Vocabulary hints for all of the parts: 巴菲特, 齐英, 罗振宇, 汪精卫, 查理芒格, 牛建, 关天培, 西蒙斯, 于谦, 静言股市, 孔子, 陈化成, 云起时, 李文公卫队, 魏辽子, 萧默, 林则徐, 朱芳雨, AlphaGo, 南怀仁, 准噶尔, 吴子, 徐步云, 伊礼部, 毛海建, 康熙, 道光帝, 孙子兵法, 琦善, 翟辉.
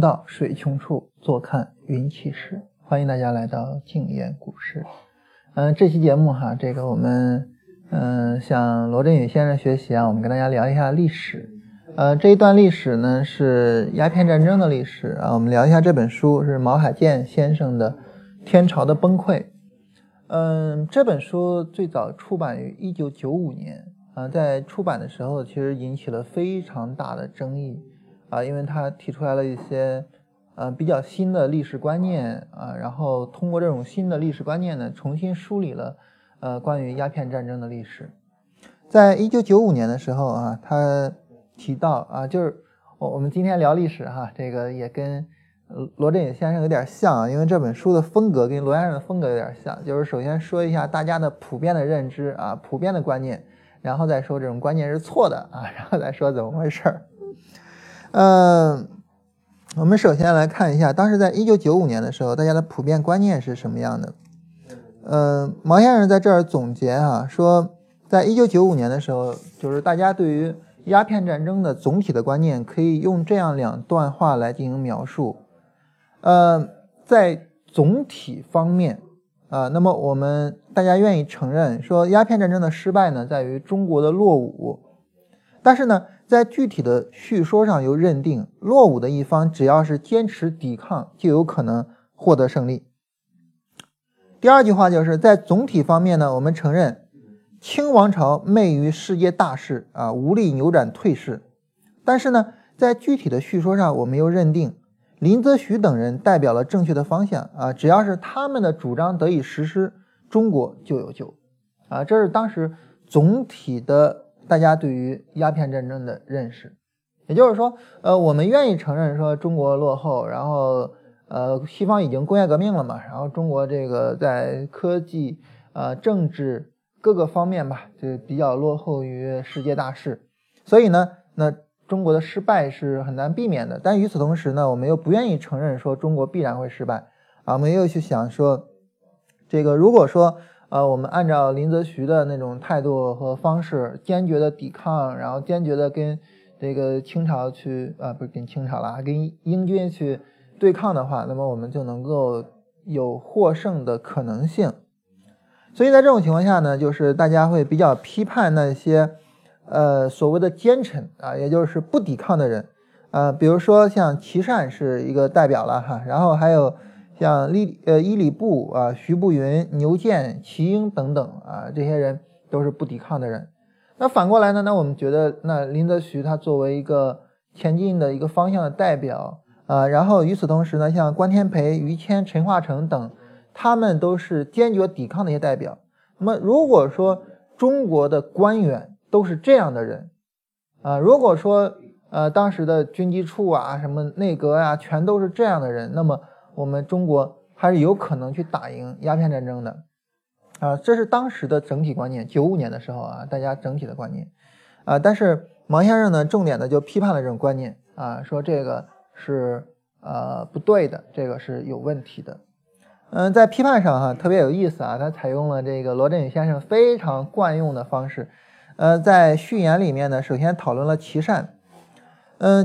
风到水穷处，坐看云起时。欢迎大家来到静言股市。这期节目哈，这个我们向罗振宇先生学习啊，我们跟大家聊一下历史。这一段历史呢是鸦片战争的历史啊，我们聊一下这本书是毛海建先生的《天朝的崩溃》。这本书最早出版于1995年啊，在出版的时候其实引起了非常大的争议啊，因为他提出来了一些比较新的历史观念啊，然后通过这种新的历史观念呢，重新梳理了关于鸦片战争的历史。在1995年的时候啊，他提到啊，就是我们今天聊历史哈，这个也跟罗振宇先生有点像，因为这本书的风格跟罗先生的风格有点像，就是首先说一下大家的普遍的认知啊，普遍的观念，然后再说这种观念是错的啊，然后再说怎么回事。我们首先来看一下当时在1995年的时候大家的普遍观念是什么样的。毛先生在这儿总结啊，说在1995年的时候，就是大家对于鸦片战争的总体的观念可以用这样两段话来进行描述。在总体方面那么我们大家愿意承认说鸦片战争的失败呢在于中国的落伍，但是呢在具体的叙说上又认定落伍的一方只要是坚持抵抗就有可能获得胜利。第二句话就是在总体方面呢，我们承认清王朝昧于世界大势啊，无力扭转退势，但是呢在具体的叙说上我们又认定林则徐等人代表了正确的方向啊，只要是他们的主张得以实施，中国就有救啊，这是当时总体的大家对于鸦片战争的认识。也就是说我们愿意承认说中国落后，然后西方已经工业革命了嘛，然后中国这个在科技政治各个方面吧就比较落后于世界大势，所以呢那中国的失败是很难避免的，但与此同时呢我们又不愿意承认说中国必然会失败啊，我们又去想说这个如果说我们按照林则徐的那种态度和方式，坚决的抵抗，然后坚决的跟这个清朝去不是跟清朝啦，跟英军去对抗的话，那么我们就能够有获胜的可能性。所以在这种情况下呢，就是大家会比较批判那些所谓的奸臣啊，也就是不抵抗的人比如说像琦善是一个代表了哈，然后还有像伊礼部啊、徐步云、牛建、齐英等等啊，这些人都是不抵抗的人。那反过来呢，那我们觉得那林则徐他作为一个前进的一个方向的代表然后与此同时呢，像关天培、于谦、陈化成等，他们都是坚决抵抗的一些代表。那么如果说中国的官员都是这样的人如果说当时的军机处啊、什么内阁啊全都是这样的人，那么我们中国还是有可能去打赢鸦片战争的这是当时的整体观念，95年的时候啊，大家整体的观念但是毛先生呢重点的就批判了这种观念说这个是不对的，这个是有问题的。在批判上特别有意思他采用了这个罗振宇先生非常惯用的方式在序言里面呢首先讨论了琦善。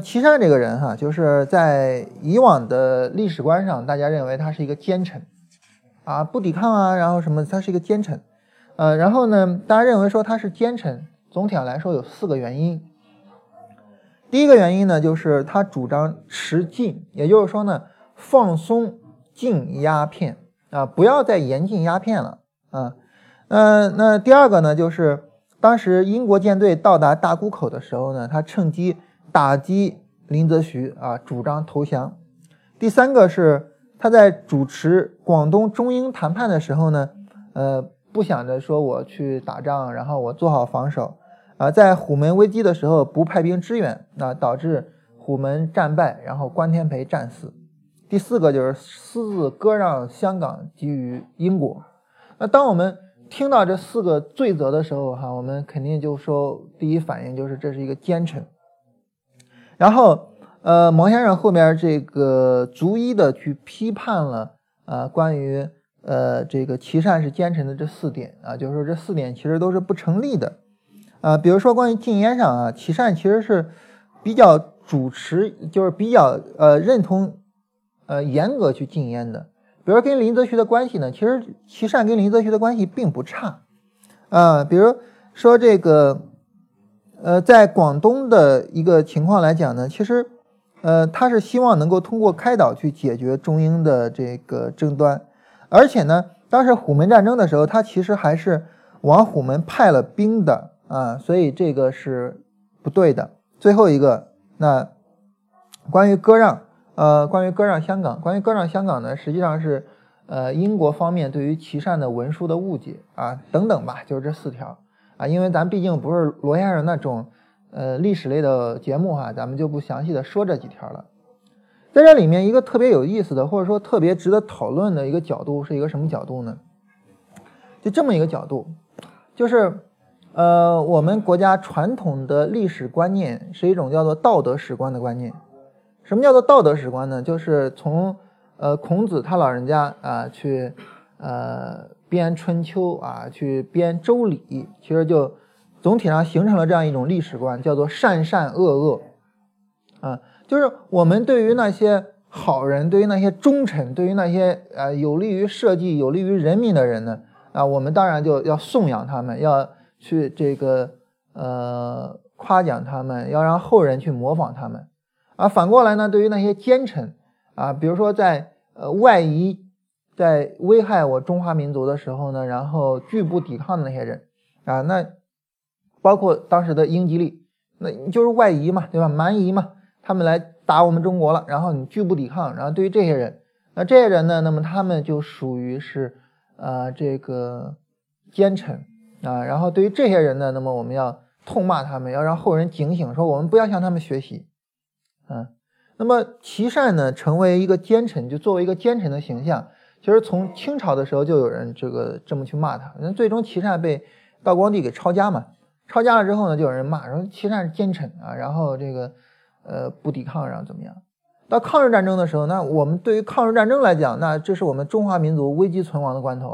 琦善这个人就是在以往的历史观上大家认为他是一个奸臣不抵抗然后什么他是一个奸臣然后呢大家认为说他是奸臣，总体上来说有四个原因。第一个原因呢就是他主张持禁，也就是说呢放松禁鸦片不要再严禁鸦片了那第二个呢就是当时英国舰队到达大沽口的时候呢，他趁机打击林则徐主张投降。第三个是他在主持广东中英谈判的时候呢，不想着说我去打仗，然后我做好防守在虎门危机的时候不派兵支援导致虎门战败，然后关天培战死。第四个就是私自割让香港给予英国。那当我们听到这四个罪责的时候我们肯定就说第一反应就是这是一个奸臣。然后毛先生后面这个逐一的去批判了关于这个琦善是奸臣的这四点就是说这四点其实都是不成立的比如说关于禁烟上琦善其实是比较主持就是比较认同严格去禁烟的。比如跟林则徐的关系呢，其实琦善跟林则徐的关系并不差比如说这个在广东的一个情况来讲呢，其实他是希望能够通过开导去解决中英的这个争端，而且呢当时虎门战争的时候，他其实还是往虎门派了兵的所以这个是不对的。最后一个，那关于割让香港呢，实际上是英国方面对于琦善的文书的误解等等吧，就是这四条因为咱毕竟不是罗先生那种历史类的节目咱们就不详细的说这几条了。在这里面一个特别有意思的，或者说特别值得讨论的一个角度是一个什么角度呢？就这么一个角度，就是我们国家传统的历史观念是一种叫做道德史观的观念。什么叫做道德史观呢？就是从孔子他老人家去编春秋去编周礼，其实就总体上形成了这样一种历史观，叫做善善恶恶就是我们对于那些好人，对于那些忠臣，对于那些有利于社稷有利于人民的人呢我们当然就要颂扬他们，要去这个夸奖他们，要让后人去模仿他们。反过来呢，对于那些奸臣比如说在外夷在危害我中华民族的时候呢，然后拒不抵抗的那些人那包括当时的英吉利，那就是外夷嘛，对吧？蛮夷嘛，他们来打我们中国了，然后你拒不抵抗，然后对于这些人，那这些人呢，那么他们就属于是这个奸臣然后对于这些人呢，那么我们要痛骂他们，要让后人警醒，说我们不要向他们学习那么琦善呢成为一个奸臣，就作为一个奸臣的形象，其实从清朝的时候就有人这么去骂他，最终琦善被道光帝给抄家嘛，抄家了之后呢就有人骂说琦善是奸臣然后这个不抵抗，然后怎么样。到抗日战争的时候，那我们对于抗日战争来讲，那这是我们中华民族危机存亡的关头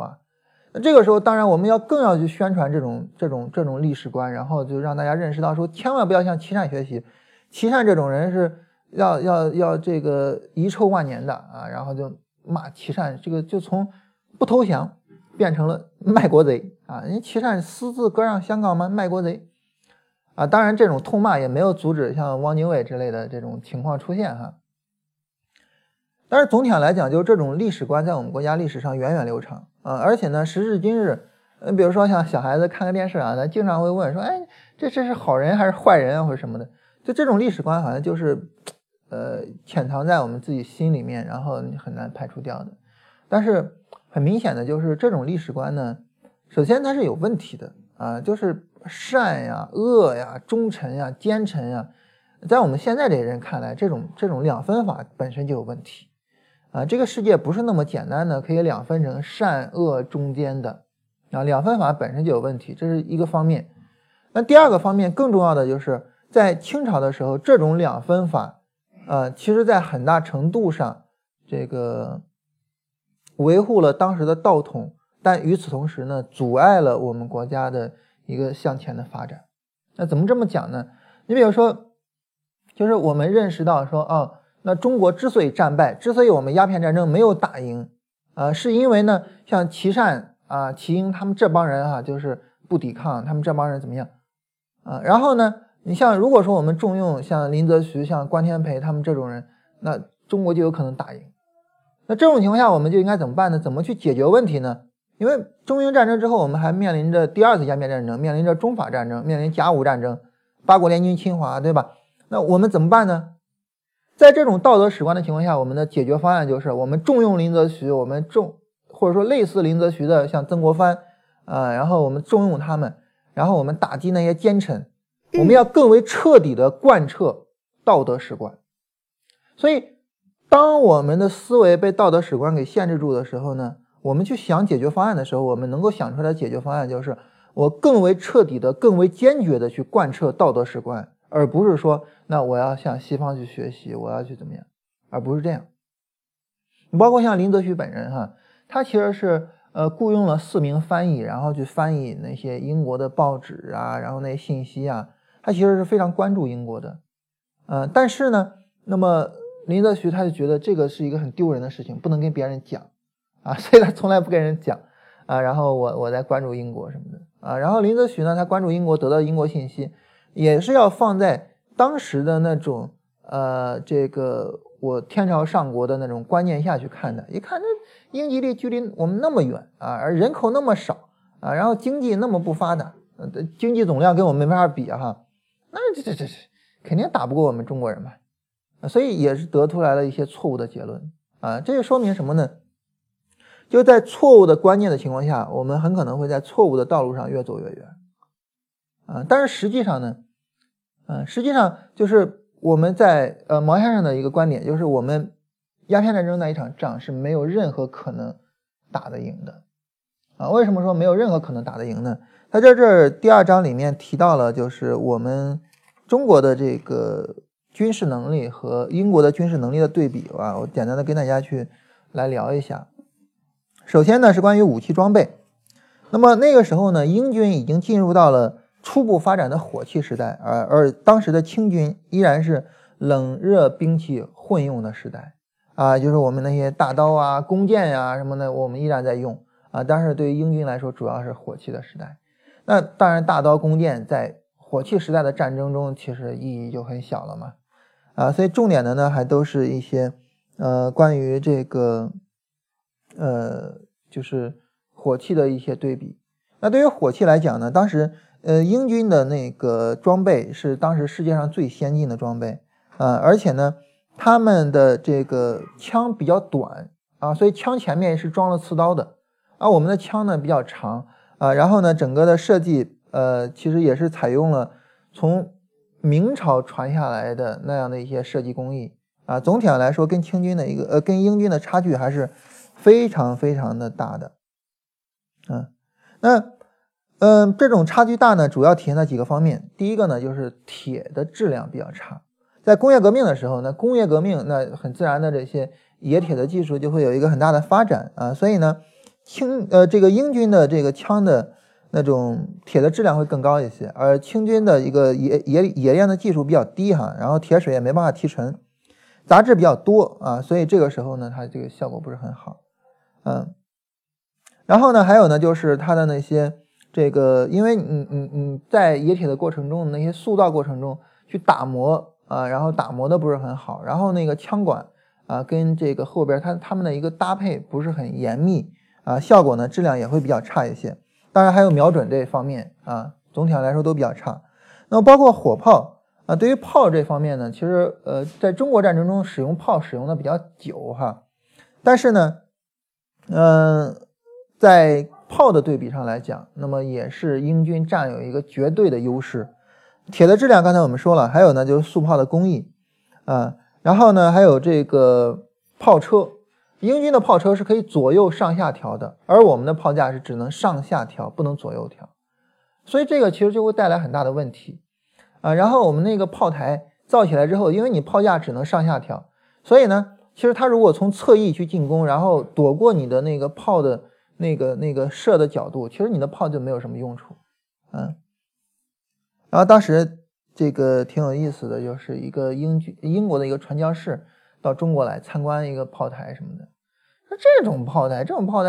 那这个时候当然我们更要去宣传这种历史观，然后就让大家认识到说千万不要向琦善学习，琦善这种人是要这个遗臭万年的然后就骂琦善，这个就从不投降变成了卖国贼因为琦善私自割让香港嘛，卖国贼当然这种痛骂也没有阻止像汪精卫之类的这种情况出现但是总体上来讲，就是这种历史观在我们国家历史上源远流长而且呢时至今日比如说像小孩子看个电视咱经常会问说这是好人还是坏人或者什么的，就这种历史观好像就是潜藏在我们自己心里面，然后你很难排除掉的。但是很明显的就是这种历史观呢，首先它是有问题的就是善呀恶呀忠臣呀奸臣呀，在我们现在这些人看来，这种两分法本身就有问题这个世界不是那么简单的可以两分成善恶中间的两分法本身就有问题，这是一个方面。那第二个方面更重要的就是在清朝的时候，这种两分法其实在很大程度上这个维护了当时的道统，但与此同时呢阻碍了我们国家的一个向前的发展。那怎么这么讲呢？你比如说就是我们认识到说那中国之所以战败，之所以我们鸦片战争没有打赢是因为呢像琦善琦英他们这帮人就是不抵抗，他们这帮人怎么样然后呢你像如果说我们重用像林则徐像关天培他们这种人，那中国就有可能打赢。那这种情况下我们就应该怎么办呢？怎么去解决问题呢？因为中英战争之后，我们还面临着第二次鸦片战争，面临着中法战争，面临甲午战争，八国联军侵华，对吧？那我们怎么办呢？在这种道德史观的情况下，我们的解决方案就是我们重用林则徐，我们或者说类似林则徐的像曾国藩然后我们重用他们，然后我们打击那些奸臣，我们要更为彻底的贯彻道德史观。所以当我们的思维被道德史观给限制住的时候呢，我们去想解决方案的时候，我们能够想出来的解决方案就是我更为彻底的更为坚决的去贯彻道德史观，而不是说那我要向西方去学习，我要去怎么样，而不是这样。包括像林则徐本人他其实是雇佣了4名翻译，然后去翻译那些英国的报纸然后那些信息他其实是非常关注英国的但是呢，那么林则徐他就觉得这个是一个很丢人的事情，不能跟别人讲啊，所以他从来不跟人讲啊。然后我在关注英国什么的啊。然后林则徐呢，他关注英国，得到英国信息，也是要放在当时的那种这个我天朝上国的那种观念下去看的。一看那英吉利距离我们那么远啊，而人口那么少啊，然后经济那么不发达，经济总量跟我们没法比哈，那这肯定打不过我们中国人嘛。所以也是得出来了一些错误的结论啊，这就说明什么呢？就在错误的观念的情况下，我们很可能会在错误的道路上越走越远啊。但是实际上呢，实际上就是我们在毛先生的一个观点，就是我们鸦片战争那一场仗是没有任何可能打得赢的啊。为什么说没有任何可能打得赢呢？他在这第二章里面提到了，就是我们中国的这个军事能力和英国的军事能力的对比啊，我简单的跟大家去来聊一下。首先呢是关于武器装备。那么那个时候呢，英军已经进入到了初步发展的火器时代，而当时的清军依然是冷热兵器混用的时代啊，就是我们那些大刀啊、弓箭啊什么的，我们依然在用啊。但是对于英军来说，主要是火器的时代。那当然，大刀弓箭在火器时代的战争中，其实意义就很小了嘛。啊，所以重点的呢还都是一些关于这个就是火器的一些对比。那对于火器来讲呢，当时英军的那个装备是当时世界上最先进的装备啊，而且呢他们的这个枪比较短啊，所以枪前面是装了刺刀的啊，我们的枪呢比较长啊，然后呢整个的设计其实也是采用了从明朝传下来的那样的一些设计工艺啊，总体上来说跟清军的一个跟英军的差距还是非常非常的大的。那这种差距大呢，主要体现在几个方面。第一个呢，就是铁的质量比较差。在工业革命的时候呢，工业革命那很自然的这些冶铁的技术就会有一个很大的发展啊，所以呢这个英军的这个枪的那种铁的质量会更高一些，而清军的一个冶炼的技术比较低哈，然后铁水也没办法提纯，杂质比较多啊，所以这个时候呢它这个效果不是很好。然后呢还有呢就是它的那些这个，因为你在冶铁的过程中，那些塑造过程中去打磨啊，然后打磨的不是很好，然后那个枪管啊跟这个后边它们的一个搭配不是很严密啊，效果呢质量也会比较差一些。当然还有瞄准这方面啊，总体上来说都比较差。那么包括火炮啊，对于炮这方面呢，其实在中国战争中使用炮使用的比较久哈，但是呢在炮的对比上来讲，那么也是英军占有一个绝对的优势。铁的质量刚才我们说了，还有呢就是速炮的工艺啊，然后呢还有这个炮车。英军的炮车是可以左右上下调的，而我们的炮架是只能上下调，不能左右调，所以这个其实就会带来很大的问题啊。然后我们那个炮台造起来之后，因为你炮架只能上下调，所以呢其实他如果从侧翼去进攻，然后躲过你的那个炮的那个射的角度，其实你的炮就没有什么用处然后当时这个挺有意思的，就是一个英国的一个传教士到中国来参观一个炮台什么的，说这种炮台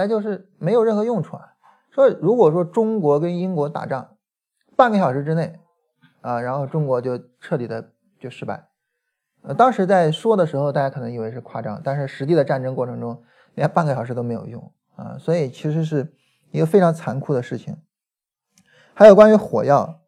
就是没有任何用处啊。说如果说中国跟英国打仗半个小时之内啊，然后中国就彻底的就失败。当时在说的时候大家可能以为是夸张，但是实际的战争过程中连半个小时都没有用啊，所以其实是一个非常残酷的事情。还有关于火药，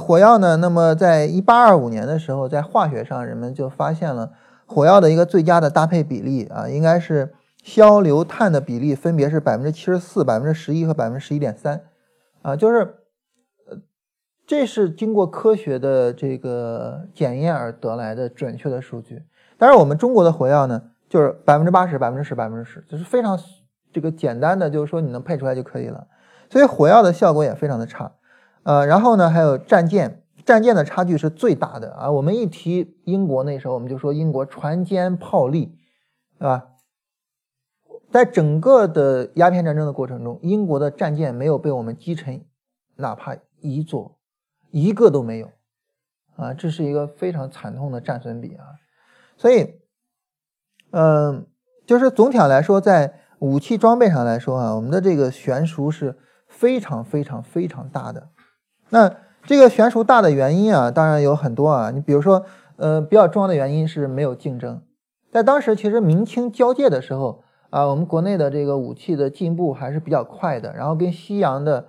火药呢，那么在1825年的时候，在化学上人们就发现了火药的一个最佳的搭配比例啊，应该是硝硫碳的比例分别是 74%、11% 和 11.3% 啊，就是这是经过科学的这个检验而得来的准确的数据。但是我们中国的火药呢，就是 80%、10%、10%， 就是非常这个简单的，就是说你能配出来就可以了，所以火药的效果也非常的差。然后呢还有战舰的差距是最大的啊！我们一提英国那时候，我们就说英国船坚炮利，对吧？在整个的鸦片战争的过程中，英国的战舰没有被我们击沉，哪怕一座，一个都没有啊，这是一个非常惨痛的战损比啊。所以，就是总体上来说，在武器装备上来说啊，我们的这个悬殊是非常非常非常大的。那这个悬殊大的原因啊，当然有很多啊。你比如说，比较重要的原因是没有竞争。在当时其实明清交界的时候啊，我们国内的这个武器的进步还是比较快的，然后跟西洋的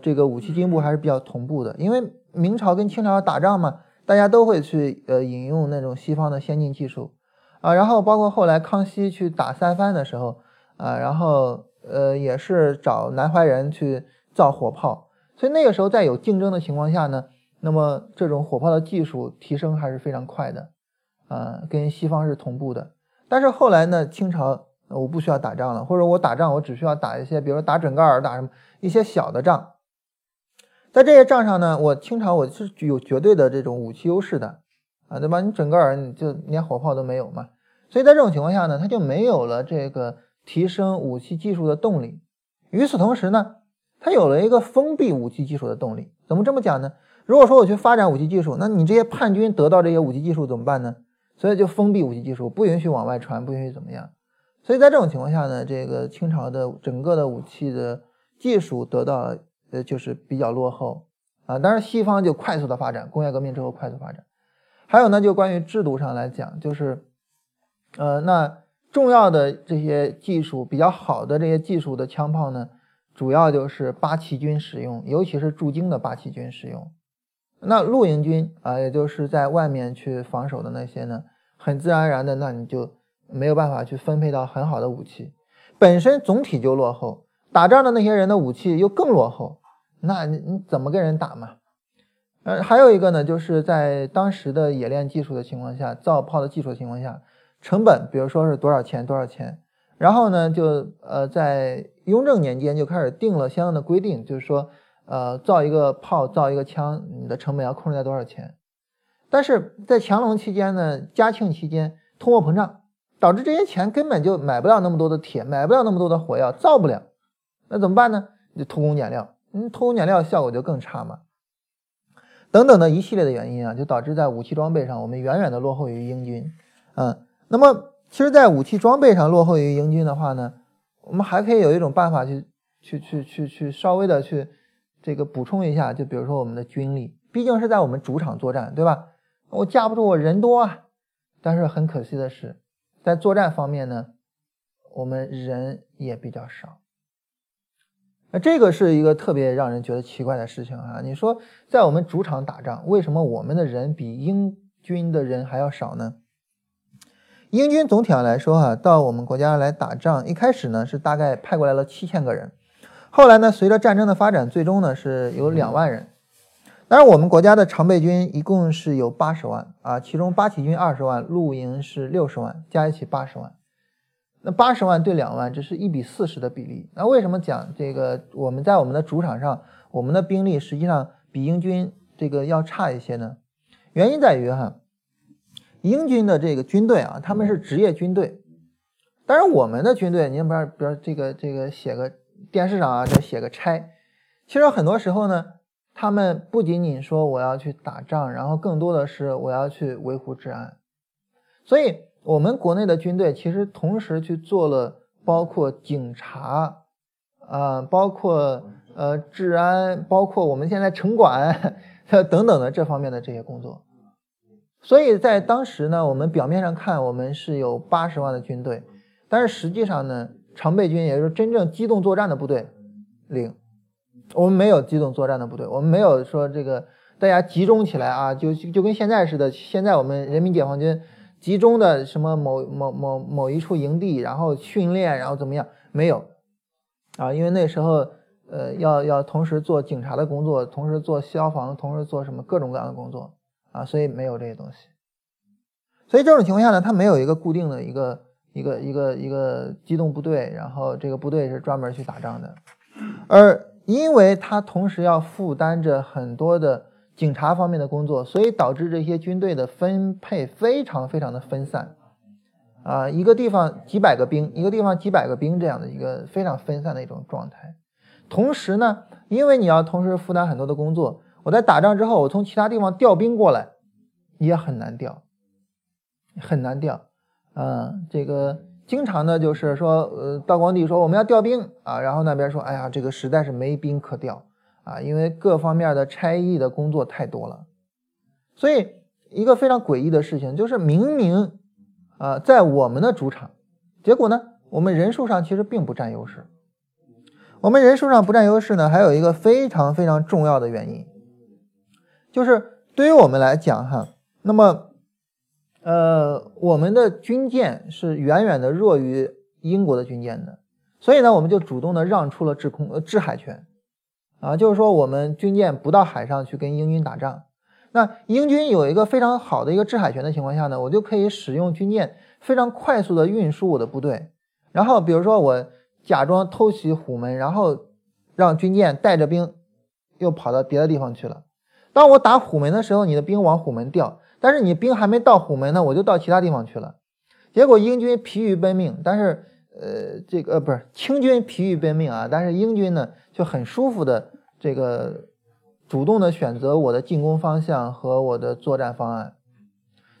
这个武器进步还是比较同步的。因为明朝跟清朝打仗嘛，大家都会去引用那种西方的先进技术啊。然后包括后来康熙去打三藩的时候啊，然后也是找南怀仁去造火炮。所以那个时候在有竞争的情况下呢，那么这种火炮的技术提升还是非常快的啊，跟西方是同步的。但是后来呢，清朝我不需要打仗了，或者我打仗我只需要打一些比如说打准噶尔打什么一些小的仗。在这些仗上呢，清朝我是有绝对的这种武器优势的啊，对吧？你准噶尔你就连火炮都没有嘛。所以在这种情况下呢，它就没有了这个提升武器技术的动力。与此同时呢，它有了一个封闭武器技术的动力。怎么这么讲呢？如果说我去发展武器技术，那你这些叛军得到这些武器技术怎么办呢？所以就封闭武器技术，不允许往外传，不允许怎么样。所以在这种情况下呢，这个清朝的整个的武器的技术得到就是比较落后啊。当然西方就快速的发展，工业革命之后快速发展。还有呢，就关于制度上来讲，就是那重要的这些技术比较好的这些技术的枪炮呢，主要就是八旗军使用，尤其是驻京的八旗军使用。那陆营军啊，也就是在外面去防守的那些呢，很自然而然的，那你就没有办法去分配到很好的武器，本身总体就落后，打仗的那些人的武器又更落后，那你怎么跟人打嘛？还有一个呢，就是在当时的冶炼技术的情况下，造炮的技术的情况下，成本比如说是多少钱，然后呢就在雍正年间就开始定了相应的规定，就是说造一个炮造一个枪你的成本要控制在多少钱。但是在乾隆期间呢，嘉庆期间通货膨胀导致这些钱根本就买不了那么多的铁，买不了那么多的火药，造不了。那怎么办呢？就偷工减料，偷工减料效果就更差嘛。等等的一系列的原因啊，就导致在武器装备上我们远远的落后于英军。那么其实在武器装备上落后于英军的话呢，我们还可以有一种办法去稍微的去这个补充一下，就比如说我们的军力，毕竟是在我们主场作战，对吧？我架不住我人多啊，但是很可惜的是，在作战方面呢，我们人也比较少。这个是一个特别让人觉得奇怪的事情啊！你说在我们主场打仗，为什么我们的人比英军的人还要少呢？英军总体上来说啊，到我们国家来打仗，一开始呢是大概派过来了7000个人，后来呢随着战争的发展，最终呢是有2万人。当然我们国家的常备军一共是有80万啊，其中八旗军20万，陆营是60万，加一起80万。那80万对2万，这是1比40的比例。那为什么讲这个我们在我们的主场上，我们的兵力实际上比英军这个要差一些呢？原因在于英军的这个军队啊，他们是职业军队。当然我们的军队，你要比如这个写个电视上啊，这写个差。其实很多时候呢，他们不仅仅说我要去打仗，然后更多的是我要去维护治安。所以我们国内的军队其实同时去做了包括警察包括治安，包括我们现在城管等等的这方面的这些工作。所以在当时呢，我们表面上看我们是有80万的军队，但是实际上呢，常备军也就是真正机动作战的部队0，我们没有机动作战的部队，我们没有说这个大家集中起来啊，就跟现在似的，现在我们人民解放军集中的什么某一处营地，然后训练，然后怎么样，没有啊，因为那时候要同时做警察的工作，同时做消防，同时做什么各种各样的工作啊，所以没有这些东西。所以这种情况下呢，它没有一个固定的一个机动部队，然后这个部队是专门去打仗的。而因为它同时要负担着很多的警察方面的工作，所以导致这些军队的分配非常非常的分散啊，一个地方几百个兵，一个地方几百个兵，这样的一个非常分散的一种状态。同时呢，因为你要同时负担很多的工作，我在打仗之后，我从其他地方调兵过来也很难调，很难调。这个经常呢就是说，道光帝说我们要调兵啊，然后那边说哎呀，这个实在是没兵可调啊，因为各方面的差役的工作太多了。所以一个非常诡异的事情就是明明在我们的主场，结果呢我们人数上其实并不占优势。我们人数上不占优势呢，还有一个非常非常重要的原因，就是对于我们来讲哈，那么我们的军舰是远远的弱于英国的军舰的，所以呢我们就主动的让出了制海权啊，就是说我们军舰不到海上去跟英军打仗。那英军有一个非常好的一个制海权的情况下呢，我就可以使用军舰非常快速的运输我的部队，然后比如说我假装偷袭虎门，然后让军舰带着兵又跑到别的地方去了。当我打虎门的时候，你的兵往虎门调，但是你兵还没到虎门呢，我就到其他地方去了。结果英军疲于奔命，但是不是清军疲于奔命啊，但是英军呢就很舒服的这个主动的选择我的进攻方向和我的作战方案。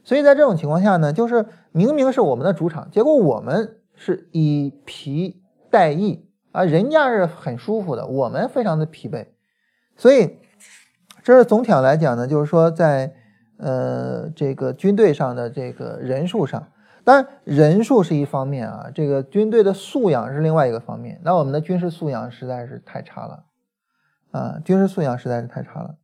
所以在这种情况下呢，就是明明是我们的主场，结果我们是以疲代役啊，人家是很舒服的，我们非常的疲惫。所以这是总体上来讲呢，就是说在这个军队上的这个人数上，当然人数是一方面啊，这个军队的素养是另外一个方面。那我们的军事素养实在是太差了啊，军事素养实在是太差了。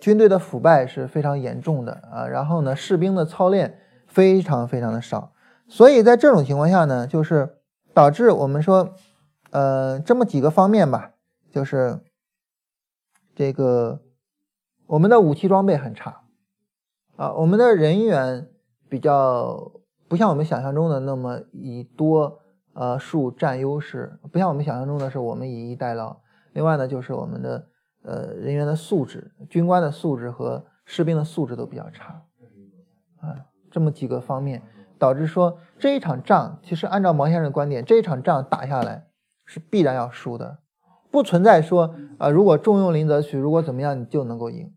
军队的腐败是非常严重的啊，然后呢，士兵的操练非常非常的少，所以在这种情况下呢，就是导致我们说，这么几个方面吧，就是这个我们的武器装备很差啊，我们的人员比较不像我们想象中的那么以多数占优势，不像我们想象中的是我们以逸待劳。另外呢，就是我们的人员的素质、军官的素质和士兵的素质都比较差啊，这么几个方面导致说这一场仗，其实按照毛先生的观点，这一场仗打下来是必然要输的。不存在说如果重用林则徐，如果怎么样你就能够赢。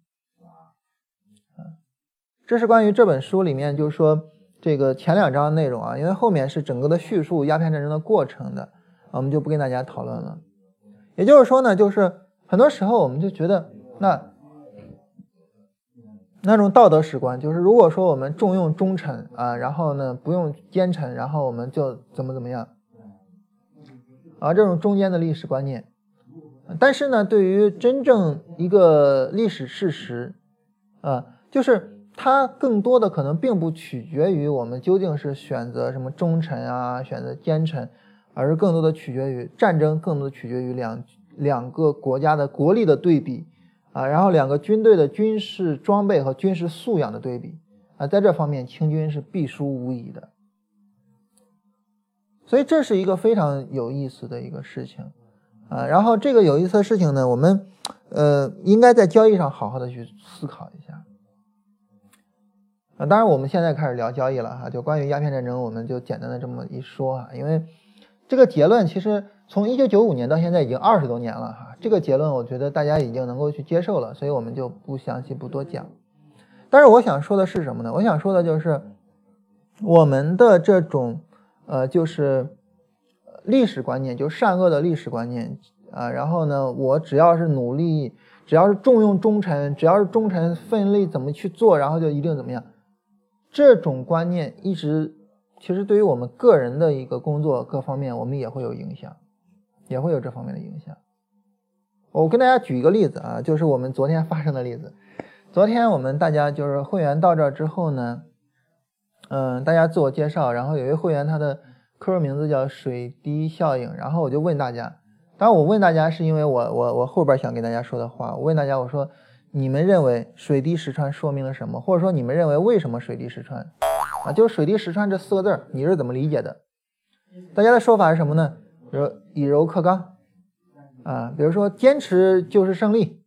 这是关于这本书里面就是说这个前两章的内容啊，因为后面是整个的叙述鸦片战争的过程的，我们就不跟大家讨论了。也就是说呢，就是很多时候我们就觉得那种道德史观，就是如果说我们重用忠臣啊，然后呢不用奸臣，然后我们就怎么样啊，这种中间的历史观念。但是呢，对于真正一个历史事实就是它更多的可能并不取决于我们究竟是选择什么忠臣啊，选择奸臣，而是更多的取决于战争，更多的取决于两个国家的国力的对比啊，然后两个军队的军事装备和军事素养的对比啊，在这方面清军是必输无疑的。所以这是一个非常有意思的一个事情啊，然后这个有意思的事情呢，我们应该在交易上好好的去思考一下啊。当然我们现在开始聊交易了啊，就关于鸦片战争我们就简单的这么一说啊，因为这个结论其实从1995年到现在已经20多年了啊，这个结论我觉得大家已经能够去接受了，所以我们就不详细不多讲。但是我想说的是什么呢？我想说的就是我们的这种就是历史观念，就是善恶的历史观念啊，然后呢我只要是努力，只要是重用忠臣，只要是忠臣奋力怎么去做，然后就一定怎么样，这种观念一直其实对于我们个人的一个工作各方面我们也会有影响，也会有这方面的影响。我跟大家举一个例子啊，就是我们昨天发生的例子。昨天我们大家就是会员到这之后呢，大家自我介绍，然后有一位会员他的科名字叫水滴效应，然后我就问大家，当然我问大家是因为我后边想给大家说的话，我问大家我说你们认为水滴石穿说明了什么，或者说你们认为为什么水滴石穿啊，就是水滴石穿这4个字你是怎么理解的？大家的说法是什么呢？比如以柔克刚啊，比如说坚持就是胜利，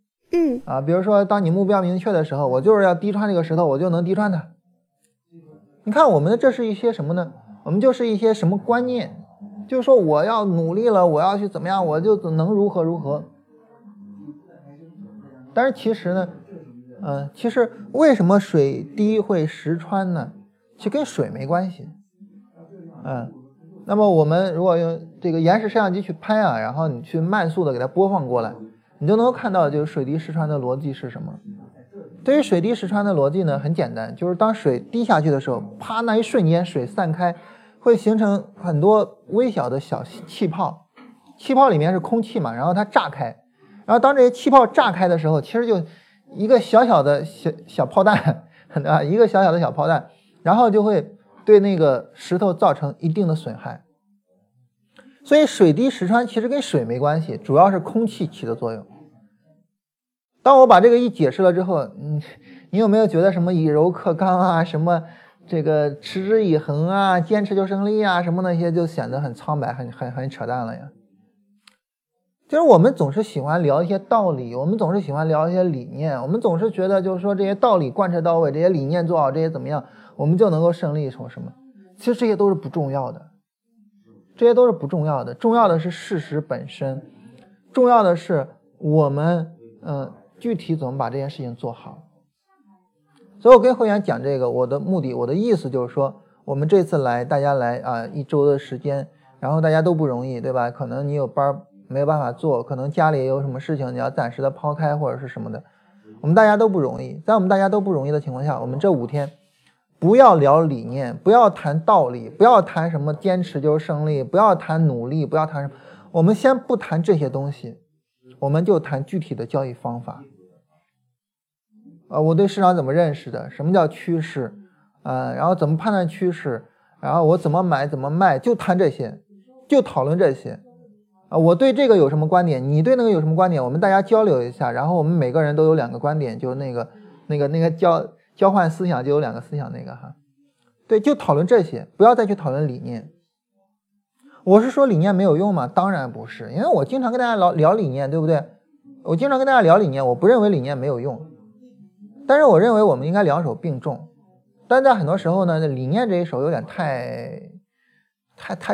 啊，比如说当你目标明确的时候，我就是要滴穿这个石头，我就能滴穿它。你看我们的这是一些什么呢？我们就是一些什么观念，就是说我要努力了，我要去怎么样，我就能如何如何。但是其实呢，其实为什么水滴会石穿呢？其实跟水没关系。那么我们如果用这个延时摄像机去拍啊，然后你去慢速的给它播放过来，你就能够看到就是水滴石穿的逻辑是什么。对于水滴石穿的逻辑呢，很简单，就是当水滴下去的时候，啪那一瞬间水散开，会形成很多微小的小气泡，气泡里面是空气嘛，然后它炸开，然后当这些气泡炸开的时候，其实就一个小小的小炮弹，一个小小的小炮弹，然后就会对那个石头造成一定的损害。所以水滴石穿其实跟水没关系，主要是空气起的作用。当我把这个一解释了之后，你有没有觉得什么以柔克刚啊，什么这个持之以恒啊，坚持就胜利啊，什么那些就显得很苍白，很扯淡了呀。就是我们总是喜欢聊一些道理，我们总是喜欢聊一些理念，我们总是觉得就是说这些道理贯彻到位，这些理念做好，这些怎么样，我们就能够胜利什么。其实这些都是不重要的，这些都是不重要的，重要的是事实本身，重要的是我们具体怎么把这件事情做好。所以我跟会员讲这个，我的目的，我的意思就是说，我们这次来，大家来啊，一周的时间，然后大家都不容易，对吧？可能你有班没有办法做，可能家里也有什么事情你要暂时的抛开或者是什么的，我们大家都不容易。在我们大家都不容易的情况下，我们这5天不要聊理念，不要谈道理，不要谈什么坚持就是胜利，不要谈努力，不要谈什么，我们先不谈这些东西，我们就谈具体的交易方法。我对市场怎么认识的，什么叫趋势，然后怎么判断趋势，然后我怎么买怎么卖，就谈这些，就讨论这些。我对这个有什么观点，你对那个有什么观点，我们大家交流一下，然后我们每个人都有2个观点，就那个交换思想，就有2个思想那个哈。对，就讨论这些，不要再去讨论理念。我是说理念没有用吗？当然不是，因为我经常跟大家聊理念，对不对？我经常跟大家聊理念，我不认为理念没有用，但是我认为我们应该两手并重。但在很多时候呢，理念这一手有点太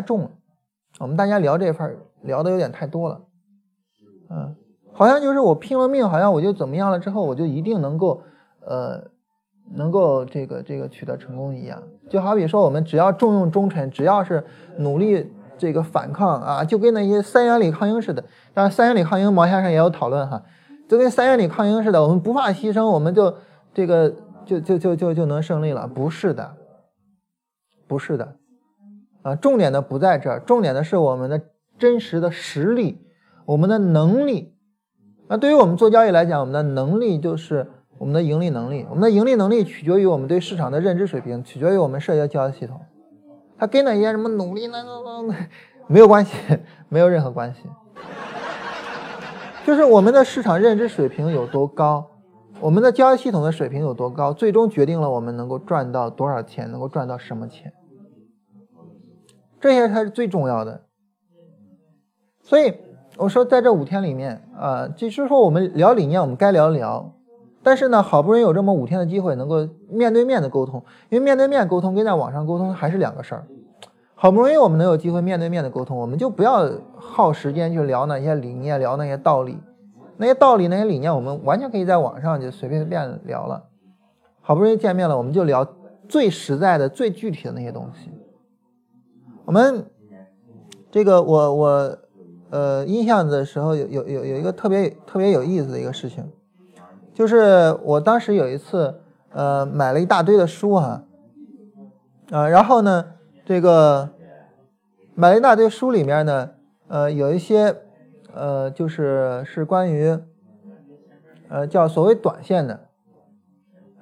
重了，我们大家聊这份聊的有点太多了。好像就是我拼了命，好像我就怎么样了之后，我就一定能够这个取得成功一样。就好比说我们只要重用忠诚，只要是努力这个反抗啊，就跟那些三元里抗英似的。当然三元里抗英毛先生也有讨论哈，就跟三元里抗英似的，我们不怕牺牲，我们就这个就能胜利了。不是的，不是的。重点的不在这儿，重点的是我们的真实的实力，我们的能力。那对于我们做交易来讲，我们的能力就是我们的盈利能力，我们的盈利能力取决于我们对市场的认知水平，取决于我们社交交易系统。它跟那些什么努力呢没有关系，没有任何关系。就是我们的市场认知水平有多高，我们的交易系统的水平有多高，最终决定了我们能够赚到多少钱，能够赚到什么钱，这些才是最重要的。所以我说在这5天里面其实说我们聊理念，我们该聊，但是呢，好不容易有这么5天的机会能够面对面的沟通，因为面对面沟通跟在网上沟通还是2个事儿。好不容易我们能有机会面对面的沟通，我们就不要耗时间去聊那些理念，聊那些道理，那些道理那些理念我们完全可以在网上就随便聊了。好不容易见面了，我们就聊最实在的最具体的那些东西。我们这个我印象的时候有一个特别有意思的一个事情，就是我当时有一次买了一大堆的书然后呢这个买了一大堆书里面呢有一些是关于叫所谓短线的。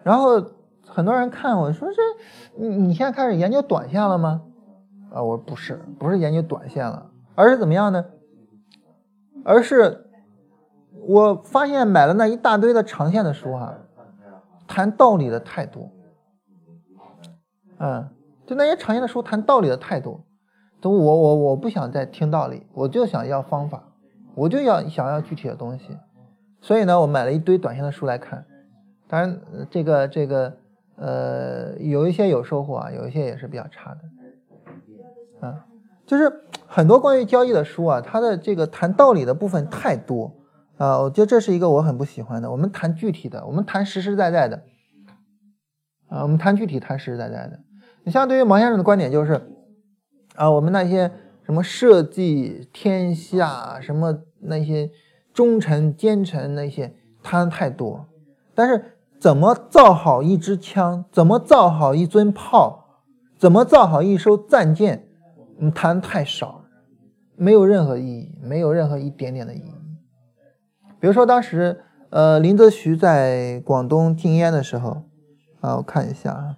然后很多人看我说这你现在开始研究短线了吗？我说不是研究短线了，而是怎么样呢？而是我发现买了那一大堆的长线的书谈道理的太多。就那些长线的书谈道理的太多，我不想再听道理，我就想要方法，我就想要具体的东西。所以呢，我买了一堆短线的书来看。当然有一些有收获有一些也是比较差的。就是很多关于交易的书它的这个谈道理的部分太多，我觉得这是一个我很不喜欢的。我们谈具体的，我们谈实实在在的，我们谈具体谈实实在在的。你像对于毛先生的观点就是我们那些什么社稷天下，什么那些忠臣奸臣，那些谈太多，但是怎么造好一支枪，怎么造好一尊炮，怎么造好一艘战舰，谈太少，没有任何意义，没有任何一点点的意义。比如说当时林则徐在广东禁烟的时候我看一下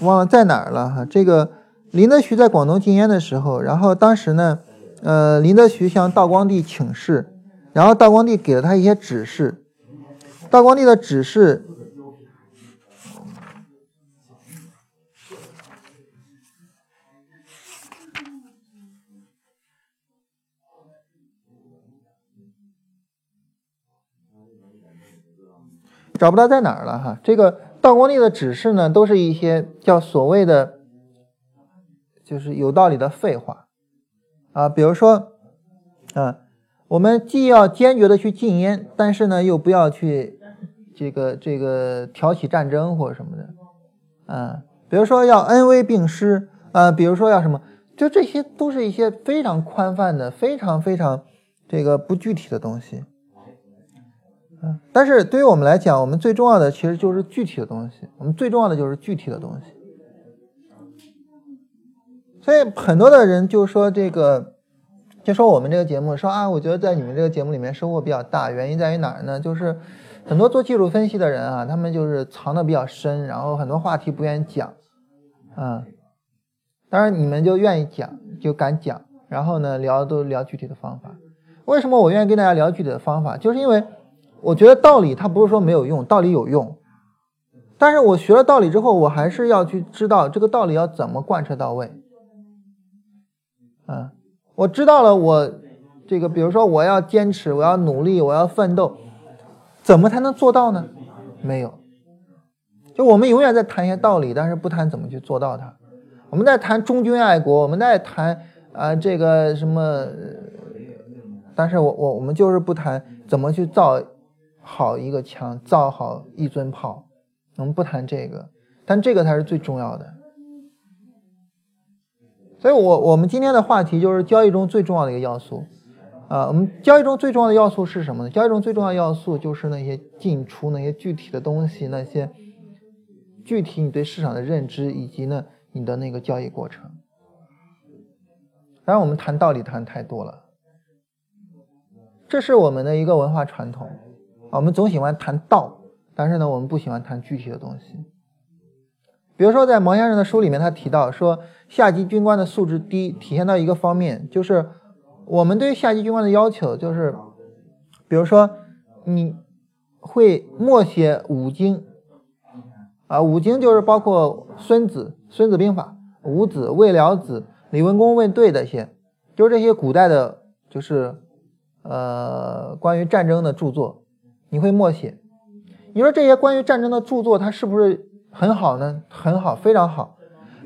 忘了在哪儿了哈。这个林则徐在广东禁烟的时候，然后当时呢，林则徐向道光帝请示，然后道光帝给了他一些指示。道光帝的指示，找不到在哪儿了哈。这个道光帝的指示呢，都是一些叫所谓的就是有道理的废话比如说我们既要坚决的去禁烟，但是呢又不要去这个挑起战争或者什么的比如说要恩威并施比如说要什么，就这些都是一些非常宽泛的，非常非常这个不具体的东西。但是对于我们来讲，我们最重要的其实就是具体的东西，我们最重要的就是具体的东西。所以很多的人就说就说我们这个节目，说我觉得在你们这个节目里面收获比较大，原因在于哪儿呢？就是很多做技术分析的人他们就是藏的比较深，然后很多话题不愿意讲当然你们就愿意讲，就敢讲，然后呢都聊具体的方法。为什么我愿意跟大家聊具体的方法？就是因为我觉得道理它不是说没有用，道理有用，但是我学了道理之后，我还是要去知道这个道理要怎么贯彻到位我知道了，我比如说我要坚持，我要努力，我要奋斗，怎么才能做到呢？没有。就我们永远在谈一些道理，但是不谈怎么去做到它。我们在谈忠君爱国，我们在谈什么，但是我们就是不谈怎么去造好一个枪，造好一尊炮，我们不谈这个，但这个才是最重要的。所以我们今天的话题就是交易中最重要的一个要素我们交易中最重要的要素是什么呢？交易中最重要的要素就是那些进出，那些具体的东西，那些具体你对市场的认知，以及呢你的那个交易过程。当然我们谈道理谈太多了，这是我们的一个文化传统我们总喜欢谈道，但是呢我们不喜欢谈具体的东西。比如说在毛先生的书里面，他提到说下级军官的素质低体现到一个方面，就是我们对下级军官的要求就是比如说你会默写五经五经就是包括孙子兵法、吴子、魏辽子、李文公卫队的些，就是这些古代的就是关于战争的著作，你会默写。你说这些关于战争的著作它是不是很好呢？很好，非常好。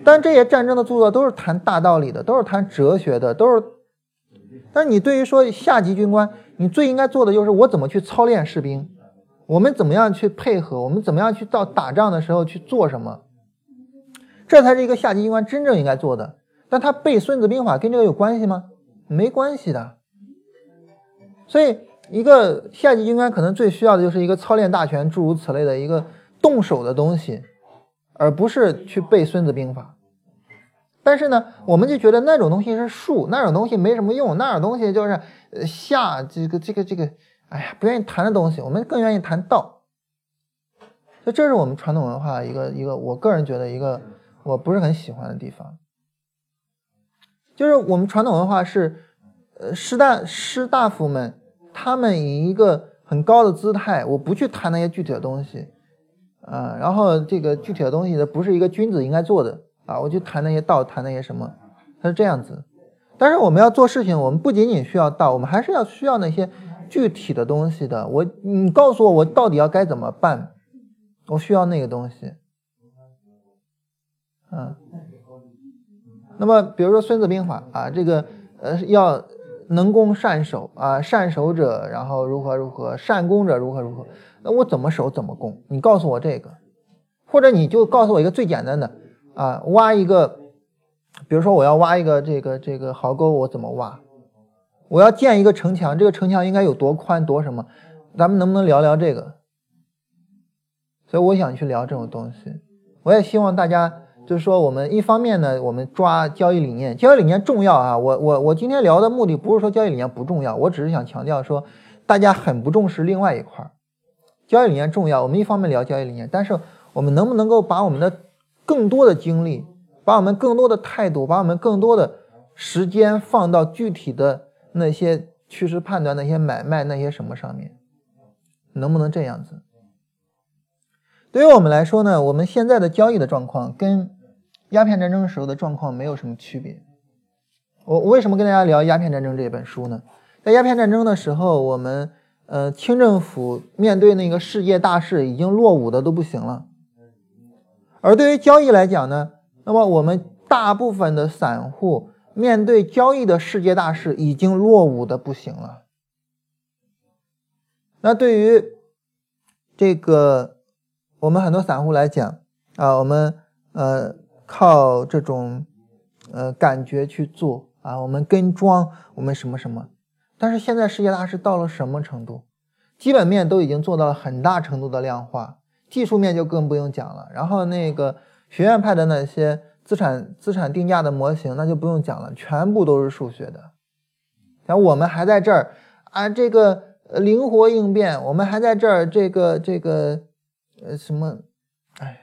但这些战争的著作都是谈大道理的，都是谈哲学的，都是。但你对于说下级军官，你最应该做的就是我怎么去操练士兵，我们怎么样去配合，我们怎么样去到打仗的时候去做什么，这才是一个下级军官真正应该做的。但他背孙子兵法跟这个有关系吗？没关系的。所以一个下级军官可能最需要的就是一个操练大权诸如此类的一个动手的东西，而不是去背孙子兵法。但是呢我们就觉得那种东西是术，那种东西没什么用，那种东西就是下这个不愿意谈的东西，我们更愿意谈道。所以这是我们传统文化一个我个人觉得一个我不是很喜欢的地方。就是我们传统文化是士大夫们他们以一个很高的姿态，我不去谈那些具体的东西然后这个具体的东西呢，不是一个君子应该做的啊，我就谈那些道，谈那些什么，它是这样子。但是我们要做事情，我们不仅仅需要道，我们还是要需要那些具体的东西的。你告诉我到底要该怎么办，我需要那个东西。那么比如说孙子兵法啊，这个要能攻善守啊，善守者然后如何如何，善攻者如何如何。那我怎么守怎么攻，你告诉我这个。或者你就告诉我一个最简单的啊，挖一个，比如说我要挖一个这个壕沟，我怎么挖？我要建一个城墙，这个城墙应该有多宽多什么？咱们能不能聊聊这个？所以我想去聊这种东西。我也希望大家就是说，我们一方面呢，我们抓交易理念，交易理念重要啊。我今天聊的目的不是说交易理念不重要，我只是想强调说，大家很不重视另外一块，交易理念重要。我们一方面聊交易理念，但是我们能不能够把我们的更多的精力，把我们更多的态度，把我们更多的时间放到具体的那些趋势判断，那些买卖，那些什么上面，能不能这样子？对于我们来说呢，我们现在的交易的状况跟鸦片战争时候的状况没有什么区别。我为什么跟大家聊鸦片战争这本书呢？在鸦片战争的时候，我们清政府面对那个世界大势已经落伍的都不行了，而对于交易来讲呢，那么我们大部分的散户面对交易的世界大势已经落伍的不行了。那对于这个我们很多散户来讲啊，我们靠这种感觉去做啊，我们跟庄，我们什么什么。但是现在世界大势到了什么程度？基本面都已经做到了很大程度的量化，技术面就更不用讲了，然后那个学院派的那些资产定价的模型那就不用讲了，全部都是数学的。然后我们还在这儿啊，这个灵活应变，我们还在这儿这个什么，哎，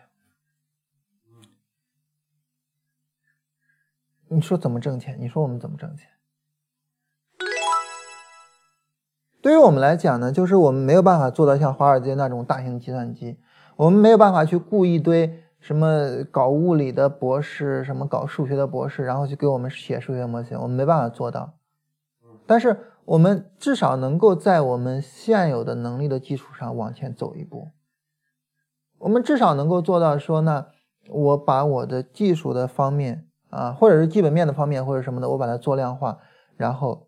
你说怎么挣钱？你说我们怎么挣钱？对于我们来讲呢，就是我们没有办法做到像华尔街那种大型计算机，我们没有办法去雇一堆什么搞物理的博士，什么搞数学的博士，然后去给我们写数学模型，我们没办法做到。但是我们至少能够在我们现有的能力的基础上往前走一步。我们至少能够做到说呢，我把我的技术的方面啊，或者是基本面的方面或者什么的，我把它做量化，然后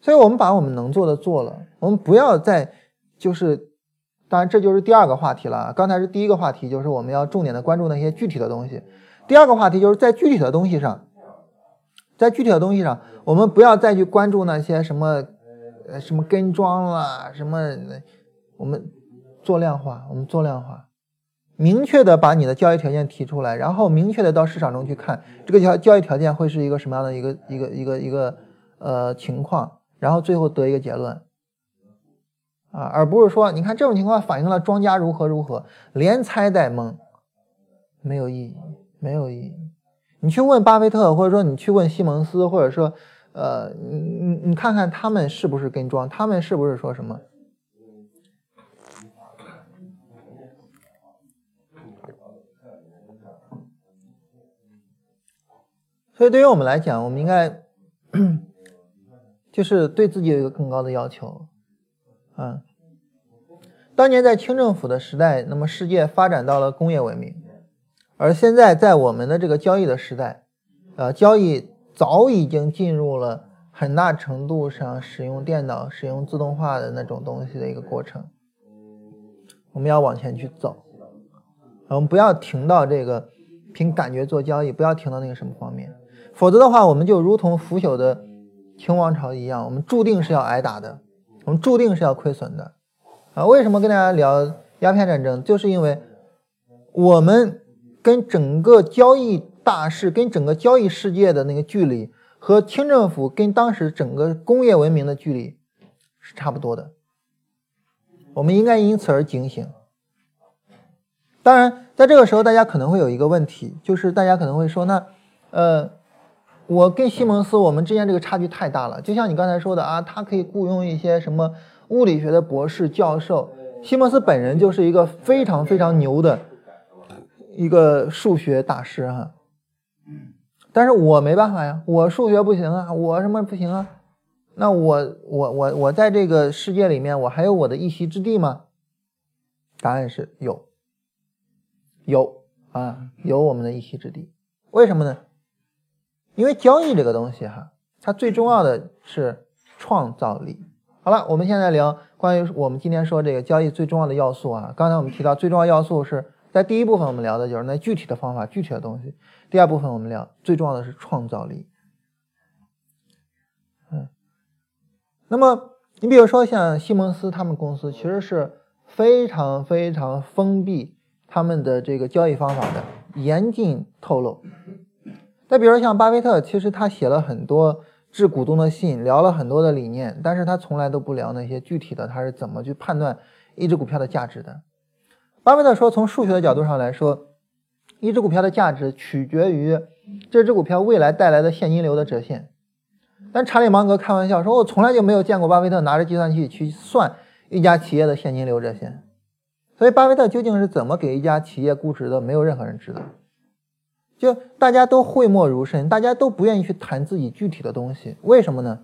所以我们把我们能做的做了，我们不要再就是，当然这就是第二个话题了。刚才是第一个话题，就是我们要重点的关注那些具体的东西。第二个话题就是在具体的东西上，我们不要再去关注那些什么什么跟庄啦，什么我们做量化，明确的把你的交易条件提出来，然后明确的到市场中去看这个交易条件会是一个什么样的一个情况，然后最后得一个结论啊，而不是说你看这种情况反映了庄家如何如何，连猜带蒙，没有意义，你去问巴菲特，或者说你去问西蒙斯，或者说你看看他们是不是跟庄，他们是不是说什么。所以对于我们来讲，我们应该就是对自己有一个更高的要求。当年在清政府的时代，那么世界发展到了工业文明，而现在在我们的这个交易的时代，交易早已经进入了很大程度上使用电脑，使用自动化的那种东西的一个过程。我们要往前去走，我们不要停到这个凭感觉做交易，不要停到那个什么方面，否则的话，我们就如同腐朽的清王朝一样，我们注定是要挨打的，我们注定是要亏损的啊！为什么跟大家聊鸦片战争？就是因为我们跟整个交易大势、跟整个交易世界的那个距离，和清政府跟当时整个工业文明的距离是差不多的。我们应该因此而警醒。当然，在这个时候，大家可能会有一个问题，就是大家可能会说，那我跟西蒙斯我们之间这个差距太大了，就像你刚才说的啊，他可以雇佣一些什么物理学的博士教授，西蒙斯本人就是一个非常非常牛的一个数学大师哈。但是我没办法呀，我数学不行啊，我什么不行啊，那我在这个世界里面我还有我的一席之地吗？答案是有我们的一席之地。为什么呢？因为交易这个东西哈，它最重要的是创造力。好了，我们现在聊关于我们今天说这个交易最重要的要素啊。刚才我们提到最重要要素是在第一部分我们聊的就是那具体的方法具体的东西，第二部分我们聊最重要的是创造力。那么你比如说像西蒙斯他们公司其实是非常非常封闭他们的这个交易方法的，严禁透露。再比如像巴菲特，其实他写了很多致股东的信，聊了很多的理念，但是他从来都不聊那些具体的他是怎么去判断一只股票的价值的。巴菲特说，从数学的角度上来说，一只股票的价值取决于这只股票未来带来的现金流的折现。但查理芒格开玩笑说，我从来就没有见过巴菲特拿着计算器去算一家企业的现金流折现。所以巴菲特究竟是怎么给一家企业估值的，没有任何人知道。就大家都讳莫如深，大家都不愿意去谈自己具体的东西。为什么呢？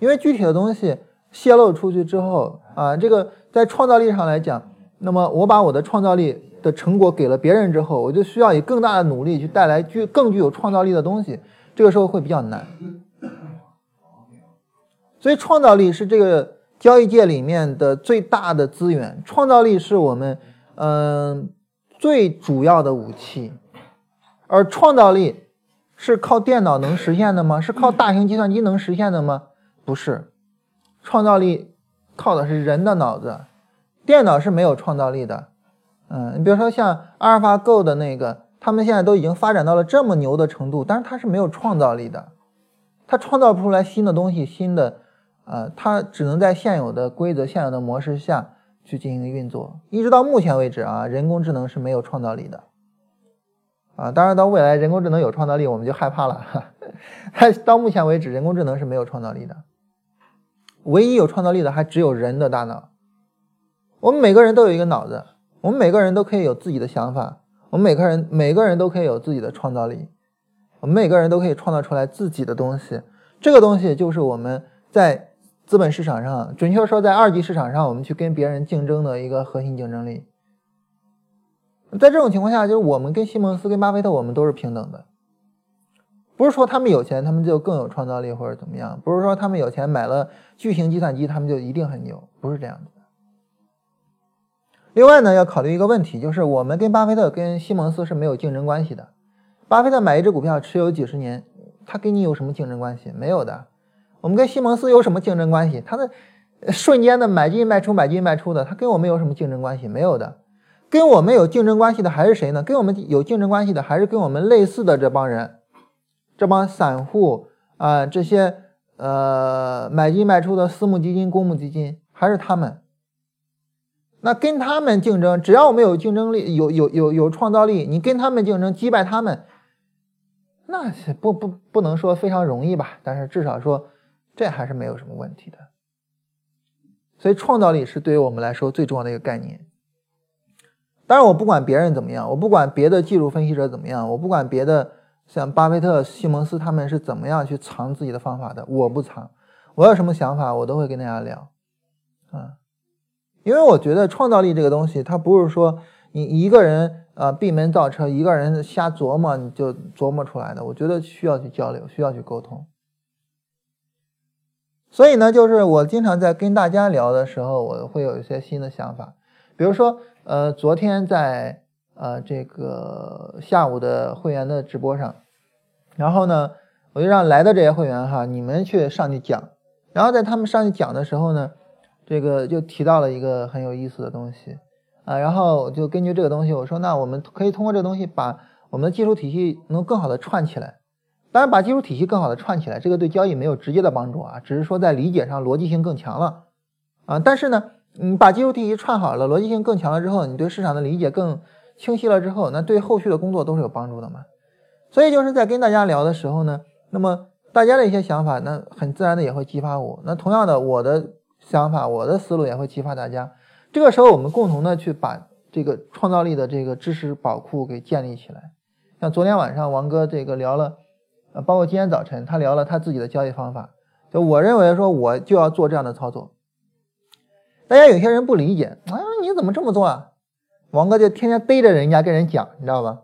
因为具体的东西泄露出去之后啊，这个在创造力上来讲，那么我把我的创造力的成果给了别人之后，我就需要以更大的努力去带来更具有创造力的东西，这个时候会比较难。所以创造力是这个交易界里面的最大的资源，创造力是我们最主要的武器。而创造力是靠电脑能实现的吗？是靠大型计算机能实现的吗？不是，创造力靠的是人的脑子，电脑是没有创造力的。你比如说像 AlphaGo 的那个，他们现在都已经发展到了这么牛的程度，但是它是没有创造力的，它创造不出来新的东西，新的它只能在现有的规则现有的模式下去进行运作。一直到目前为止啊，人工智能是没有创造力的当然到未来人工智能有创造力我们就害怕了到目前为止人工智能是没有创造力的，唯一有创造力的还只有人的大脑。我们每个人都有一个脑子，我们每个人都可以有自己的想法，我们每个人都可以有自己的创造力，我们每个人都可以创造出来自己的东西。这个东西就是我们在资本市场上，准确说在二级市场上，我们去跟别人竞争的一个核心竞争力。在这种情况下，就是我们跟西蒙斯跟巴菲特我们都是平等的。不是说他们有钱他们就更有创造力或者怎么样，不是说他们有钱买了巨型计算机他们就一定很牛，不是这样的。另外呢，要考虑一个问题，就是我们跟巴菲特跟西蒙斯是没有竞争关系的。巴菲特买一只股票持有几十年，他跟你有什么竞争关系？没有的。我们跟西蒙斯有什么竞争关系？他的瞬间的买进卖出买进卖出的，他跟我们有什么竞争关系？没有的。跟我们有竞争关系的还是谁呢？跟我们有竞争关系的还是跟我们类似的这帮人，这帮散户啊，这些买进卖出的私募基金公募基金，还是他们。那跟他们竞争，只要我们有竞争力，有创造力，你跟他们竞争击败他们，那是不能说非常容易吧，但是至少说这还是没有什么问题的。所以创造力是对于我们来说最重要的一个概念。当然我不管别人怎么样，我不管别的技术分析者怎么样，我不管别的像巴菲特西蒙斯他们是怎么样去藏自己的方法的，我不藏，我有什么想法我都会跟大家聊因为我觉得创造力这个东西它不是说你一个人闭门造车，一个人瞎琢磨你就琢磨出来的，我觉得需要去交流，需要去沟通。所以呢，就是我经常在跟大家聊的时候，我会有一些新的想法。比如说，昨天在这个下午的会员的直播上，然后呢，我就让来的这些会员哈，你们去上去讲。然后在他们上去讲的时候呢，这个就提到了一个很有意思的东西啊。然后我就根据这个东西，我说那我们可以通过这个东西把我们的技术体系能更好的串起来。当然把技术体系更好的串起来，这个对交易没有直接的帮助啊，只是说在理解上逻辑性更强了但是呢，你把技术体系串好了，逻辑性更强了之后，你对市场的理解更清晰了之后，那对后续的工作都是有帮助的嘛。所以就是在跟大家聊的时候呢，那么大家的一些想法那很自然的也会激发我，那同样的我的想法我的思路也会激发大家，这个时候我们共同的去把这个创造力的这个知识宝库给建立起来。像昨天晚上王哥这个聊了，包括今天早晨他聊了他自己的交易方法，就我认为说我就要做这样的操作。大家有些人不理解，啊，你怎么这么做啊？王哥就天天逮着人家跟人讲，你知道吧？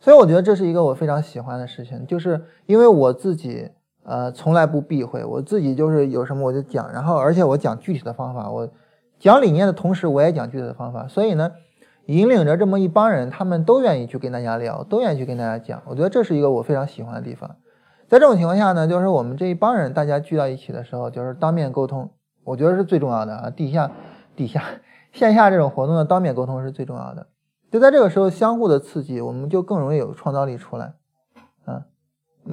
所以我觉得这是一个我非常喜欢的事情，就是因为我自己从来不避讳，我自己就是有什么我就讲，然后而且我讲具体的方法，我讲理念的同时我也讲具体的方法，所以呢引领着这么一帮人，他们都愿意去跟大家聊，都愿意去跟大家讲，我觉得这是一个我非常喜欢的地方。在这种情况下呢，就是我们这一帮人大家聚到一起的时候，就是当面沟通，我觉得是最重要的啊。线下这种活动的当面沟通是最重要的，就在这个时候相互的刺激，我们就更容易有创造力出来啊。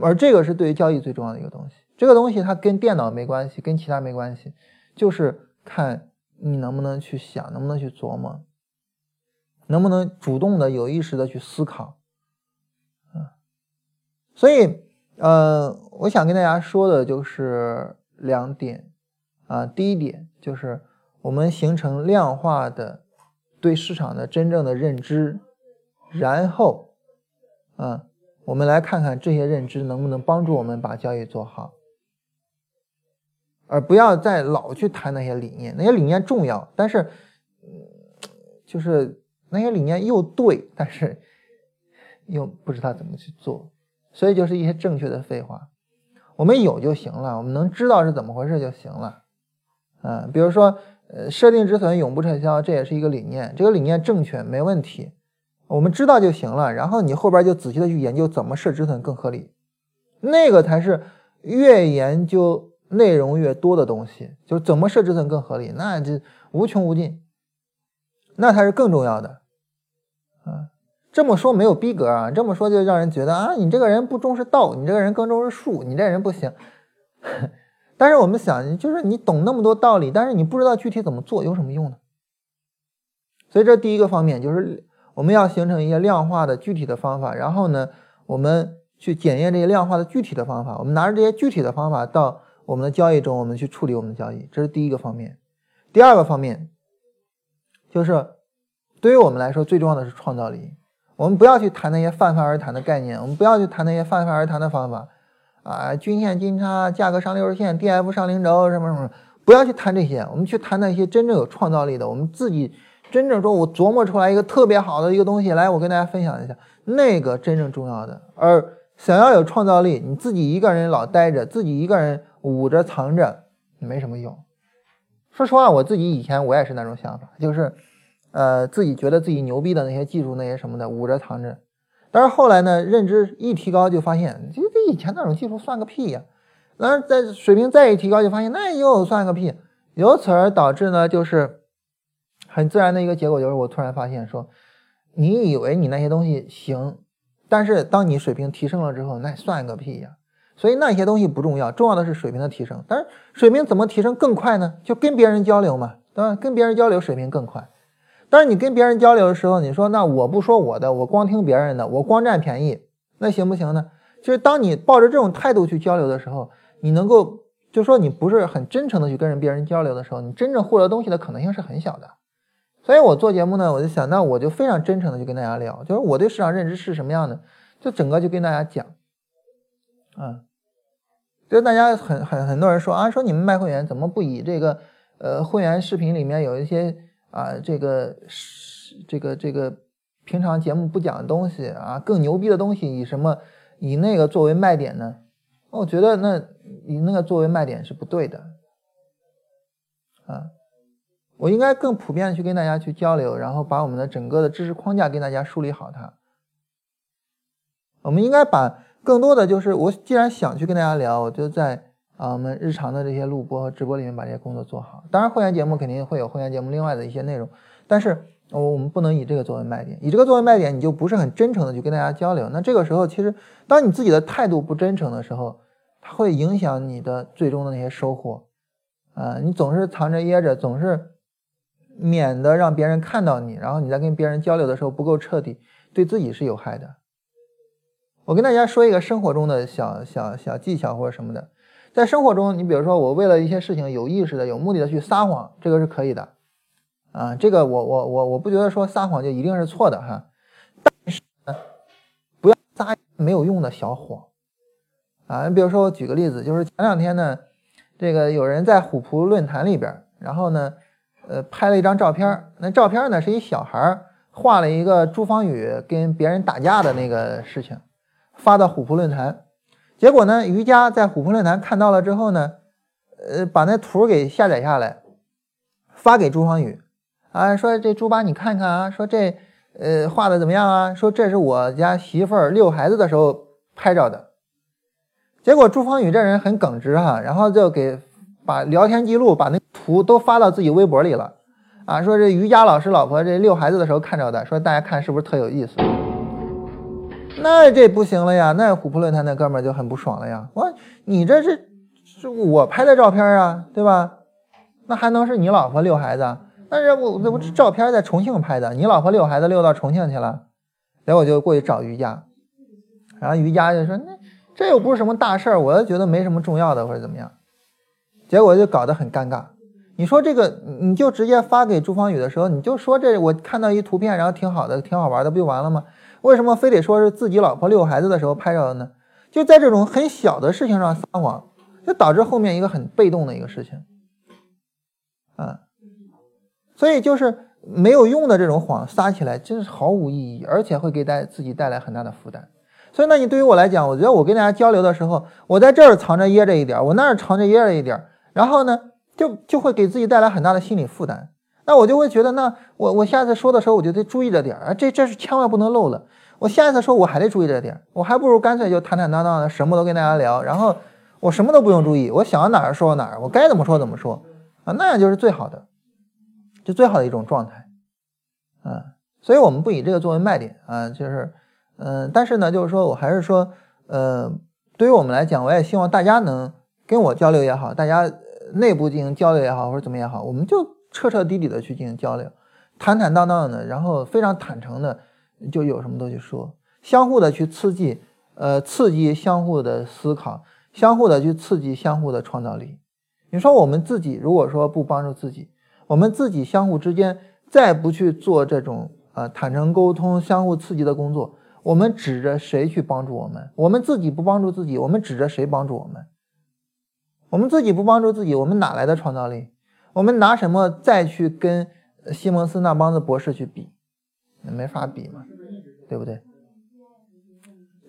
而这个是对于交易最重要的一个东西，这个东西它跟电脑没关系，跟其他没关系，就是看你能不能去想，能不能去琢磨，能不能主动的有意识的去思考啊。所以我想跟大家说的就是两点啊。第一点就是我们形成量化的对市场的真正的认知，然后我们来看看这些认知能不能帮助我们把交易做好，而不要再老去谈那些理念。那些理念重要，但是就是那些理念又对，但是又不知道怎么去做，所以就是一些正确的废话。我们有就行了，我们能知道是怎么回事就行了。比如说设定止损永不撤销，这也是一个理念，这个理念正确没问题，我们知道就行了，然后你后边就仔细的去研究怎么设止损更合理，那个才是越研究内容越多的东西，就是怎么设止损更合理，那就无穷无尽，那才是更重要的啊。这么说没有逼格啊，这么说就让人觉得啊，你这个人不重视道，你这个人更重视术，你这人不行但是我们想，就是你懂那么多道理，但是你不知道具体怎么做，有什么用呢？所以这第一个方面就是我们要形成一些量化的具体的方法，然后呢我们去检验这些量化的具体的方法，我们拿着这些具体的方法到我们的交易中，我们去处理我们的交易，这是第一个方面。第二个方面就是对于我们来说最重要的是创造力，我们不要去谈那些泛泛而谈的概念，我们不要去谈那些泛泛而谈的方法啊，均线金叉，价格上60线 ,DF 上零轴什么什么，不要去谈这些，我们去谈那些真正有创造力的，我们自己真正说我琢磨出来一个特别好的一个东西来，我跟大家分享一下，那个真正重要的。而想要有创造力，你自己一个人老待着，自己一个人捂着藏着没什么用。说实话，我自己以前我也是那种想法，就是自己觉得自己牛逼的那些技术那些什么的捂着藏着，但是后来呢认知一提高就发现这以前那种技术算个屁呀，然后在水平再一提高就发现那又算个屁，由此而导致呢，就是很自然的一个结果就是我突然发现说，你以为你那些东西行，但是当你水平提升了之后，那算个屁呀。所以那些东西不重要，重要的是水平的提升，但是水平怎么提升更快呢？就跟别人交流嘛，对吧？跟别人交流水平更快，但是你跟别人交流的时候，你说那我不说我的，我光听别人的，我光占便宜，那行不行呢？就是当你抱着这种态度去交流的时候，你能够就说你不是很真诚的去跟别人交流的时候，你真正获得东西的可能性是很小的。所以我做节目呢，我就想，那我就非常真诚的去跟大家聊，就是我对市场认知是什么样的，就整个就跟大家讲就大家很多人说啊，说你们卖会员怎么不以这个会员视频里面有一些这个平常节目不讲的东西啊，更牛逼的东西，以什么以那个作为卖点呢？我觉得那以那个作为卖点是不对的我应该更普遍的去跟大家去交流，然后把我们的整个的知识框架跟大家梳理好它。我们应该把更多的就是我既然想去跟大家聊，我就在我们日常的这些录播和直播里面把这些工作做好。当然会员节目肯定会有会员节目另外的一些内容，但是我们不能以这个作为卖点，以这个作为卖点你就不是很真诚的去跟大家交流。那这个时候其实当你自己的态度不真诚的时候，它会影响你的最终的那些收获你总是藏着掖着，总是免得让别人看到你，然后你在跟别人交流的时候不够彻底，对自己是有害的。我跟大家说一个生活中的小技巧或者什么的。在生活中，你比如说我为了一些事情有意识的有目的的去撒谎，这个是可以的啊，这个我不觉得说撒谎就一定是错的哈，但是呢，不要撒没有用的小谎啊。你比如说我举个例子，就是前两天呢，这个有人在虎扑论坛里边，然后呢，拍了一张照片，那照片呢是一小孩画了一个朱芳雨跟别人打架的那个事情，发到虎扑论坛，结果呢，瑜伽在虎扑论坛看到了之后呢，把那图给下载下来，发给朱芳雨。啊，说这猪八你看看啊，说这画的怎么样啊，说这是我家媳妇儿遛孩子的时候拍照的。结果朱芳雨这人很耿直哈，然后就给把聊天记录把那图都发到自己微博里了啊，说这瑜伽老师老婆这遛孩子的时候看着的，说大家看是不是特有意思。那这不行了呀，那虎扑论坛的哥们儿就很不爽了呀，你这是我拍的照片啊，对吧？那还能是你老婆遛孩子啊？但是我这照片在重庆拍的，你老婆遛孩子遛到重庆去了，然后我就过去找瑜伽，然后瑜伽就说那这又不是什么大事儿，我觉得没什么重要的或者怎么样，结果就搞得很尴尬。你说这个你就直接发给朱芳雨的时候，你就说这我看到一图片，然后挺好的挺好玩的，不就完了吗？为什么非得说是自己老婆遛孩子的时候拍照的呢？就在这种很小的事情上撒谎，就导致后面一个很被动的一个事情啊。所以就是没有用的这种谎撒起来真是毫无意义，而且会给自己带来很大的负担。所以呢，你对于我来讲，我觉得我跟大家交流的时候，我在这儿藏着掖着一点，我那儿藏着掖着一点，然后呢就会给自己带来很大的心理负担。那我就会觉得，那我下次说的时候我就得注意着点啊，这是千万不能漏了。我下一次说我还得注意着点，我还不如干脆就坦坦荡荡的什么都跟大家聊，然后我什么都不用注意，我想到哪儿说到哪儿，我该怎么说怎么说啊，那样就是最好的。就最好的一种状态啊，所以我们不以这个作为卖点啊，就是但是呢，就是说我还是说对于我们来讲，我也希望大家能跟我交流也好，大家内部进行交流也好，或者怎么也好，我们就彻底的去进行交流，坦坦荡荡的，然后非常坦诚的，就有什么都去说，相互的去刺激相互的思考，相互的去刺激相互的创造力。你说我们自己如果说不帮助自己，我们自己相互之间再不去做这种坦诚沟通相互刺激的工作，我们指着谁去帮助我们？我们自己不帮助自己，我们指着谁帮助我们？我们自己不帮助自己，我们哪来的创造力？我们拿什么再去跟西蒙斯那帮子博士去比？没法比嘛，对不对？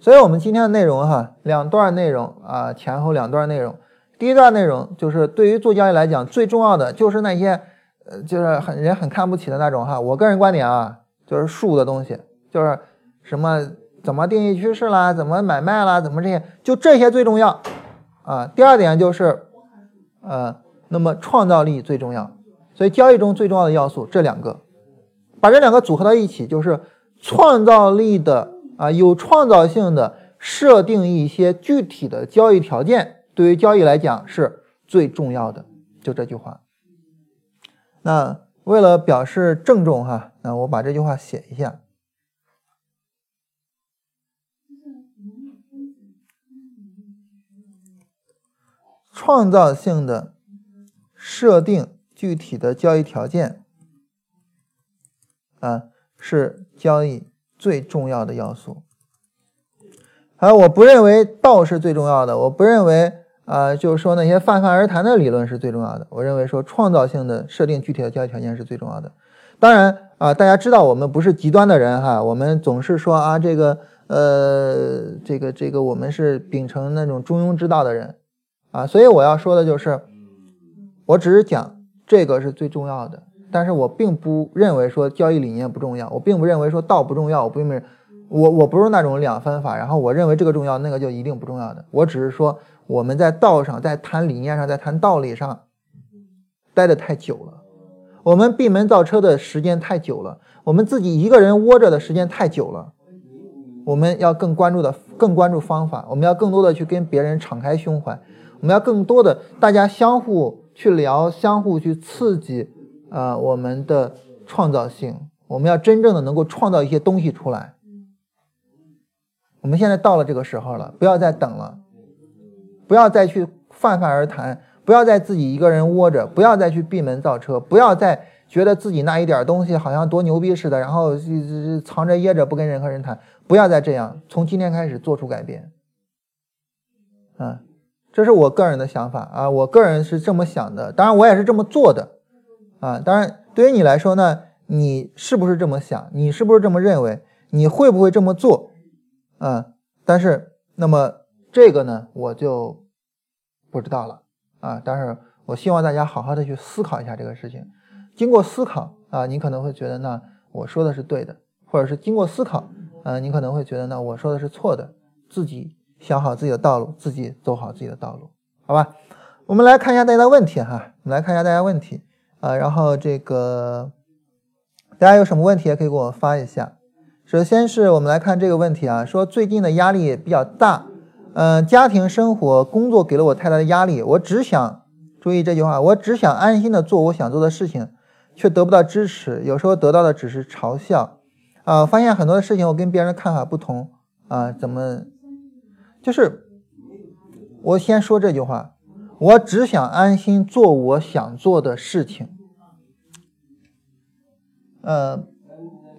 所以我们今天的内容哈，两段内容啊，前后两段内容。第一段内容就是对于做交易来讲，最重要的就是那些就是人很看不起的那种哈，我个人观点啊，就是术的东西，就是什么怎么定义趋势啦，怎么买卖啦，怎么这些，就这些最重要啊。第二点就是那么创造力最重要，所以交易中最重要的要素这两个，把这两个组合到一起，就是创造力的啊，有创造性的设定一些具体的交易条件，对于交易来讲是最重要的，就这句话。那为了表示郑重哈，那我把这句话写一下。创造性的设定具体的交易条件啊，是交易最重要的要素。还有，我不认为道是最重要的，我不认为就是说那些泛泛而谈的理论是最重要的，我认为说创造性的设定具体的交易条件是最重要的。当然啊，大家知道我们不是极端的人哈，我们总是说啊这个我们是秉承那种中庸之道的人啊，所以我要说的就是我只是讲这个是最重要的，但是我并不认为说交易理念不重要，我并不认为说道不重要，我不是那种两分法，然后我认为这个重要那个就一定不重要的，我只是说我们在道上，在谈理念上，在谈道理上待得太久了，我们闭门造车的时间太久了，我们自己一个人窝着的时间太久了，我们要更关注方法，我们要更多的去跟别人敞开胸怀，我们要更多的大家相互去聊，相互去刺激我们的创造性，我们要真正的能够创造一些东西出来。我们现在到了这个时候了，不要再等了，不要再去泛泛而谈，不要再自己一个人窝着，不要再去闭门造车，不要再觉得自己那一点东西好像多牛逼似的，然后藏着掖着不跟人和人谈，不要再这样，从今天开始做出改变。嗯，这是我个人的想法啊，我个人是这么想的，当然我也是这么做的啊。当然对于你来说呢，你是不是这么想，你是不是这么认为，你会不会这么做啊？但是那么这个呢我就不知道了啊，但是我希望大家好好的去思考一下这个事情。经过思考啊，你可能会觉得呢我说的是对的，或者是经过思考啊，你可能会觉得呢我说的是错的，自己想好自己的道路，自己走好自己的道路，好吧？我们来看一下大家的问题哈，我们来看一下大家问题啊，然后这个大家有什么问题也可以给我发一下。首先是我们来看这个问题啊，说最近的压力比较大，家庭生活工作给了我太大的压力，我只想，注意这句话，我只想安心的做我想做的事情，却得不到支持，有时候得到的只是嘲笑啊，发现很多的事情我跟别人的看法不同啊，怎么就是我先说这句话，我只想安心做我想做的事情，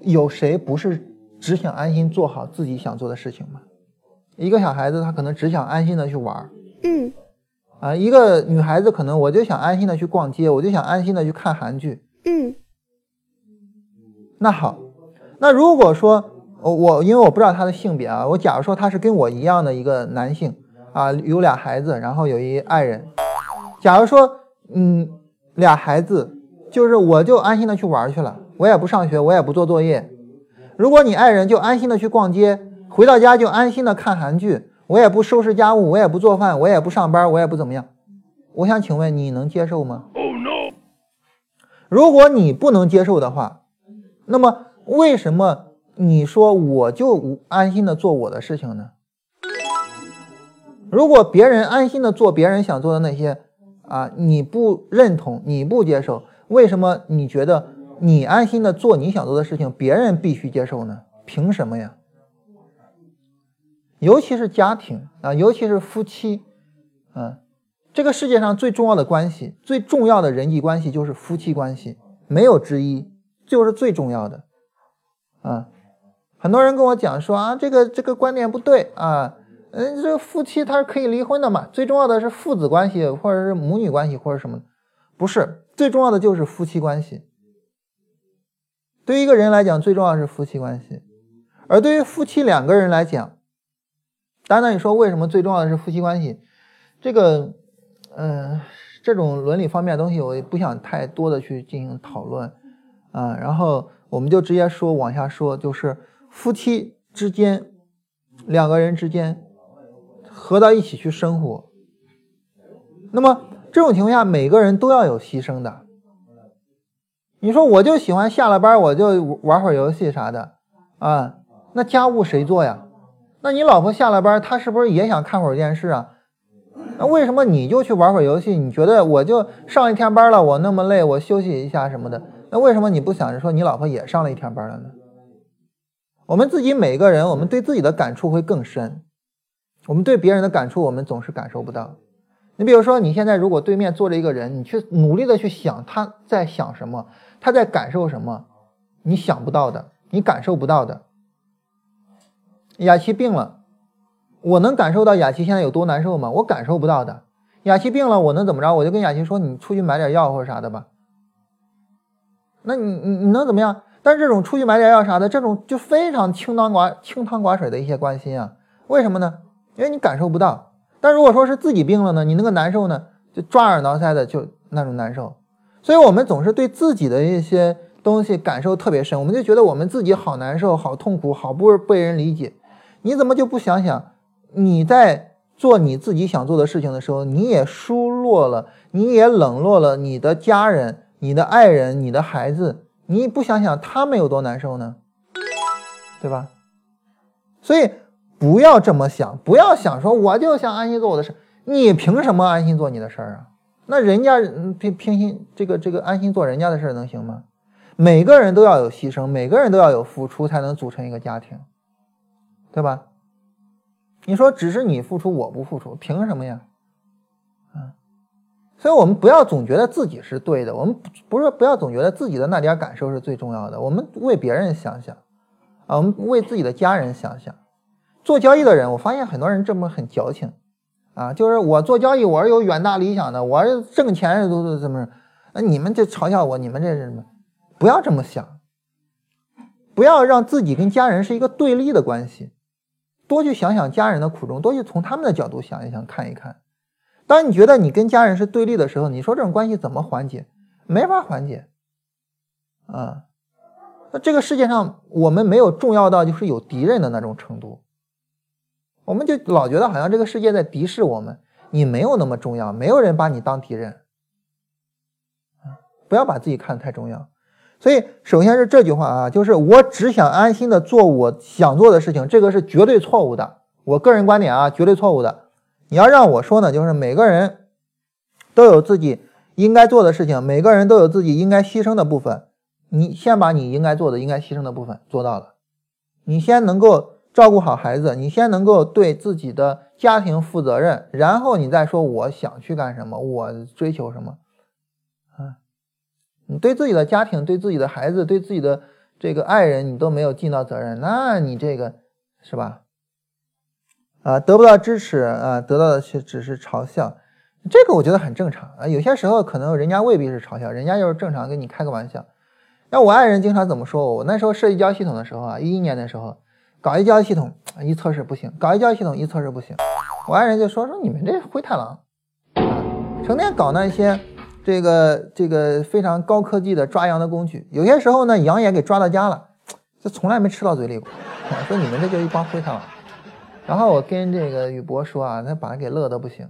有谁不是只想安心做好自己想做的事情吗？一个小孩子他可能只想安心的去玩，啊，一个女孩子可能我就想安心的去逛街，我就想安心的去看韩剧，那好，那如果说我因为我不知道她的性别啊，我假如说她是跟我一样的一个男性啊，有俩孩子，然后有一爱人，假如说俩孩子就是我就安心的去玩去了，我也不上学，我也不做作业。如果你爱人就安心的去逛街，回到家就安心的看韩剧，我也不收拾家务，我也不做饭，我也不上班，我也不怎么样。我想请问你能接受吗？ Oh, no. 如果你不能接受的话，那么为什么你说我就安心的做我的事情呢？如果别人安心的做别人想做的那些啊，你不认同，你不接受，为什么你觉得你安心的做你想做的事情，别人必须接受呢？凭什么呀？尤其是家庭啊，尤其是夫妻啊，这个世界上最重要的关系，最重要的人际关系就是夫妻关系，没有之一，就是最重要的啊。很多人跟我讲说啊，这个观点不对啊，这个夫妻他是可以离婚的嘛，最重要的是父子关系或者是母女关系或者什么，不是，最重要的就是夫妻关系。对于一个人来讲，最重要的是夫妻关系，而对于夫妻两个人来讲，当然你说为什么最重要的是夫妻关系，这个这种伦理方面的东西我也不想太多的去进行讨论啊，然后我们就直接说往下说，就是夫妻之间，两个人之间合到一起去生活，那么这种情况下每个人都要有牺牲的。你说我就喜欢下了班我就玩会儿游戏啥的啊，那家务谁做呀？那你老婆下了班她是不是也想看会儿电视啊？那为什么你就去玩会儿游戏，你觉得我就上一天班了，我那么累，我休息一下什么的，那为什么你不想着说你老婆也上了一天班了呢？我们自己每个人，我们对自己的感触会更深，我们对别人的感触我们总是感受不到。你比如说你现在如果对面坐着一个人，你去努力的去想他在想什么，他在感受什么，你想不到的，你感受不到的。雅琪病了，我能感受到雅琪现在有多难受吗？我感受不到的。雅琪病了我能怎么着？我就跟雅琪说你出去买点药或者啥的吧，那你能怎么样？但是这种出去买点药啥的，这种就非常清汤寡水的一些关心啊。为什么呢？因为你感受不到。但如果说是自己病了呢，你那个难受呢就抓耳挠腮的，就那种难受。所以我们总是对自己的一些东西感受特别深，我们就觉得我们自己好难受，好痛苦，好不被人理解。你怎么就不想想你在做你自己想做的事情的时候，你也疏落了，你也冷落了你的家人，你的爱人，你的孩子，你不想想他们有多难受呢？对吧？所以不要这么想，不要想说我就想安心做我的事，你凭什么安心做你的事儿啊？那人家偏心这个安心做人家的事能行吗？每个人都要有牺牲，每个人都要有付出，才能组成一个家庭，对吧？你说只是你付出我不付出，凭什么呀？所以我们不要总觉得自己是对的，我们不要总觉得自己的那点感受是最重要的，我们为别人想想啊，我们为自己的家人想想。做交易的人，我发现很多人这么很矫情啊，就是我做交易我是有远大理想的，我是挣钱都这么，你们这嘲笑我，你们这是什么？不要这么想，不要让自己跟家人是一个对立的关系，多去想想家人的苦衷，多去从他们的角度想一想看一看。当你觉得你跟家人是对立的时候，你说这种关系怎么缓解？没法缓解啊！那这个世界上我们没有重要到就是有敌人的那种程度，我们就老觉得好像这个世界在敌视我们，你没有那么重要，没有人把你当敌人，不要把自己看得太重要。所以首先是这句话啊，就是我只想安心的做我想做的事情，这个是绝对错误的，我个人观点啊，绝对错误的。你要让我说呢，就是每个人都有自己应该做的事情，每个人都有自己应该牺牲的部分，你先把你应该做的应该牺牲的部分做到了，你先能够照顾好孩子，你先能够对自己的家庭负责任，然后你再说我想去干什么，我追求什么啊？你对自己的家庭，对自己的孩子，对自己的这个爱人，你都没有尽到责任，那你这个是吧啊，得不到支持啊，得到的只是嘲笑，这个我觉得很正常啊。有些时候可能人家未必是嘲笑，人家就是正常跟你开个玩笑。那我爱人经常怎么说我？那时候设计交易系统的时候啊，11年的时候，搞一交易系统一测试不行，搞一交易系统一测试不行。我爱人就说你们这灰太狼啊，成天搞那些这个非常高科技的抓羊的工具，有些时候呢羊也给抓到家了，就从来没吃到嘴里过。我说你们这就一帮灰太狼。然后我跟这个宇博说啊，他把他给乐得不行。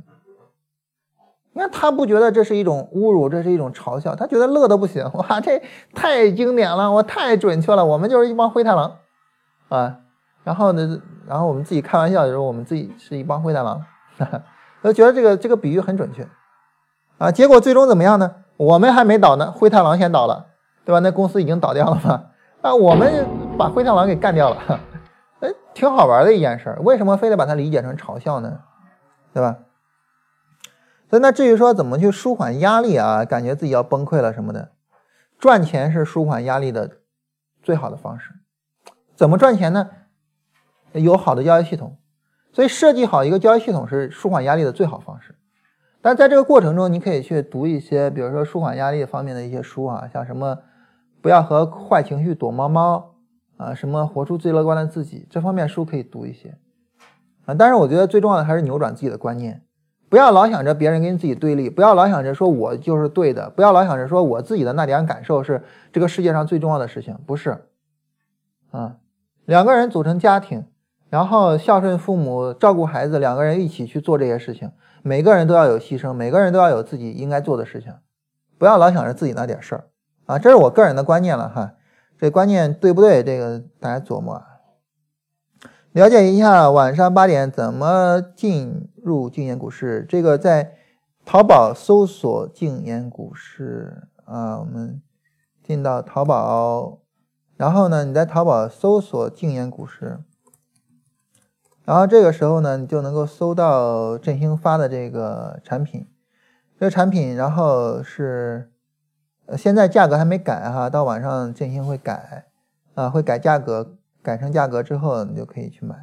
你看他不觉得这是一种侮辱，这是一种嘲笑，他觉得乐得不行。哇，这太经典了，我太准确了，我们就是一帮灰太狼啊。然后我们自己开玩笑的时候，我们自己是一帮灰太狼，都觉得这个比喻很准确啊。结果最终怎么样呢？我们还没倒呢，灰太狼先倒了，对吧？那公司已经倒掉了嘛，啊，我们把灰太狼给干掉了。挺好玩的一件事，为什么非得把它理解成嘲笑呢？对吧？所以那至于说怎么去舒缓压力啊，感觉自己要崩溃了什么的，赚钱是舒缓压力的最好的方式。怎么赚钱呢？有好的交易系统，所以设计好一个交易系统是舒缓压力的最好方式。但在这个过程中，你可以去读一些比如说舒缓压力方面的一些书啊，像什么不要和坏情绪躲猫猫啊，什么活出最乐观的自己，这方面书可以读一些啊。但是我觉得最重要的还是扭转自己的观念，不要老想着别人跟自己对立，不要老想着说我就是对的，不要老想着说我自己的那点感受是这个世界上最重要的事情，不是啊。两个人组成家庭，然后孝顺父母，照顾孩子，两个人一起去做这些事情，每个人都要有牺牲，每个人都要有自己应该做的事情，不要老想着自己那点事儿啊。这是我个人的观念了哈，这观念对不对？这个大家琢磨啊。了解一下晚上8点怎么进入静言股市，这个在淘宝搜索静言股市啊，我们进到淘宝，然后呢你在淘宝搜索静言股市，然后这个时候呢你就能够搜到振兴发的这个产品，这个产品然后是现在价格还没改哈，到晚上振兴会改啊，会改价格，改成价格之后你就可以去买。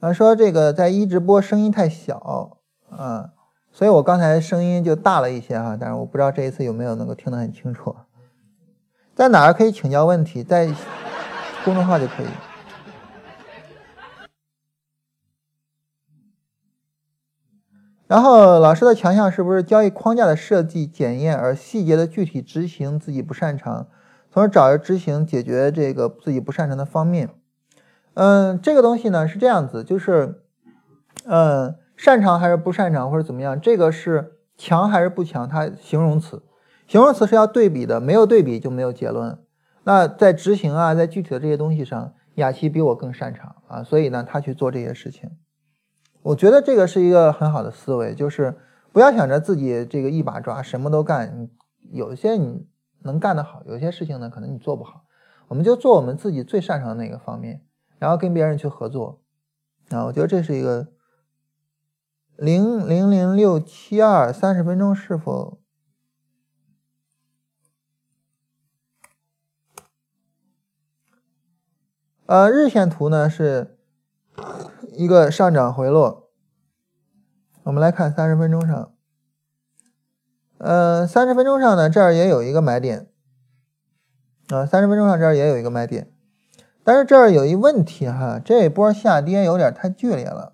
啊，说这个在一直播声音太小啊，所以我刚才声音就大了一些哈，但是我不知道这一次有没有能够听得很清楚。在哪儿可以请教问题？在公众号就可以。然后老师的强项是不是交易框架的设计检验，而细节的具体执行自己不擅长，从而找着执行解决这个自己不擅长的方面。这个东西呢是这样子，就是擅长还是不擅长或者怎么样，这个是强还是不强，它形容词是要对比的，没有对比就没有结论。那在执行啊，在具体的这些东西上，雅琪比我更擅长啊，所以呢他去做这些事情。我觉得这个是一个很好的思维，就是不要想着自己这个一把抓什么都干，有些你能干得好，有些事情呢可能你做不好，我们就做我们自己最擅长的那个方面，然后跟别人去合作啊。我觉得这是一个000067230分钟是否？日线图呢是一个上涨回落，我们来看30分钟上，30分钟上呢这儿也有一个买点啊，30分钟上这儿也有一个买点，但是这儿有一问题哈，这一波下跌有点太剧烈了，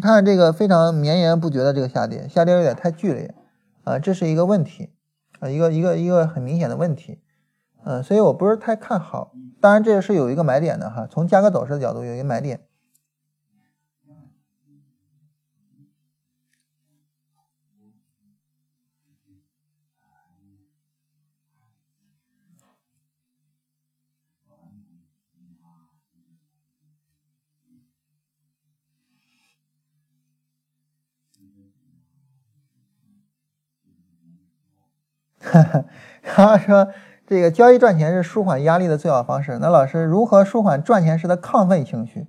看这个非常绵延不绝的这个下跌有点太剧烈啊，这是一个问题啊，一个很明显的问题。所以我不是太看好，当然这是有一个买点的哈，从价格走势的角度有一个买点。他说这个交易赚钱是舒缓压力的最好方式，那老师如何舒缓赚钱时的亢奋情绪？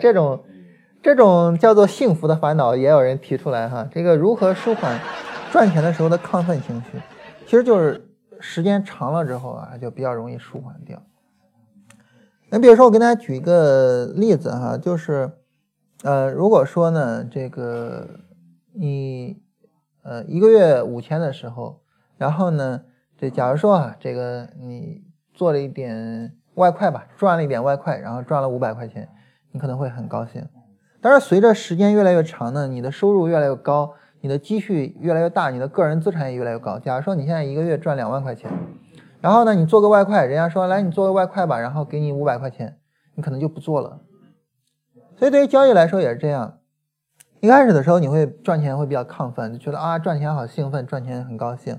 这种叫做幸福的烦恼也有人提出来哈，这个如何舒缓赚钱的时候的亢奋情绪，其实就是时间长了之后啊就比较容易舒缓掉。那比如说我给大家举一个例子哈，就是如果说呢这个你一个月5000的时候，然后呢这假如说啊，这个你做了一点外快吧，赚了一点外快，然后赚了500块钱，你可能会很高兴。但是随着时间越来越长呢，你的收入越来越高，你的积蓄越来越大，你的个人资产也越来越高。假如说你现在一个月赚2万块钱，然后呢你做个外快，人家说来你做个外快吧，然后给你500块钱，你可能就不做了。所以对于交易来说也是这样，一开始的时候你会赚钱会比较亢奋，就觉得啊赚钱好兴奋，赚钱很高兴。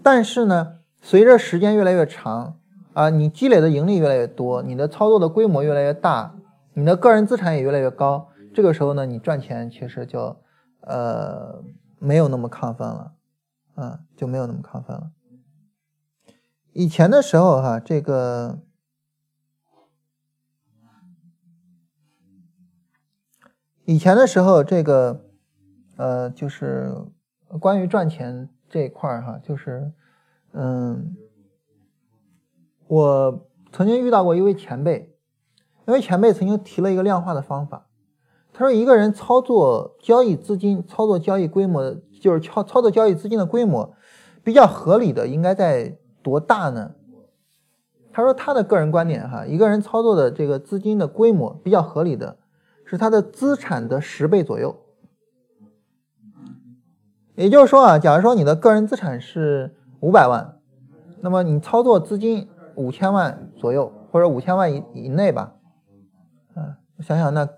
但是呢随着时间越来越长啊，你积累的盈利越来越多，你的操作的规模越来越大，你的个人资产也越来越高，这个时候呢你赚钱其实就没有那么亢奋了啊，就没有那么亢奋了。以前的时候哈，这个就是关于赚钱这一块哈，就是我曾经遇到过一位前辈，因为前辈曾经提了一个量化的方法，他说一个人操作交易资金、操作交易规模，就是操作交易资金的规模比较合理的应该在多大呢？他说他的个人观点哈，一个人操作的这个资金的规模比较合理的是他的资产的10倍左右。也就是说啊，假如说你的个人资产是500万，那么你操作资金5000万左右，或者5000万以内吧。我想想那，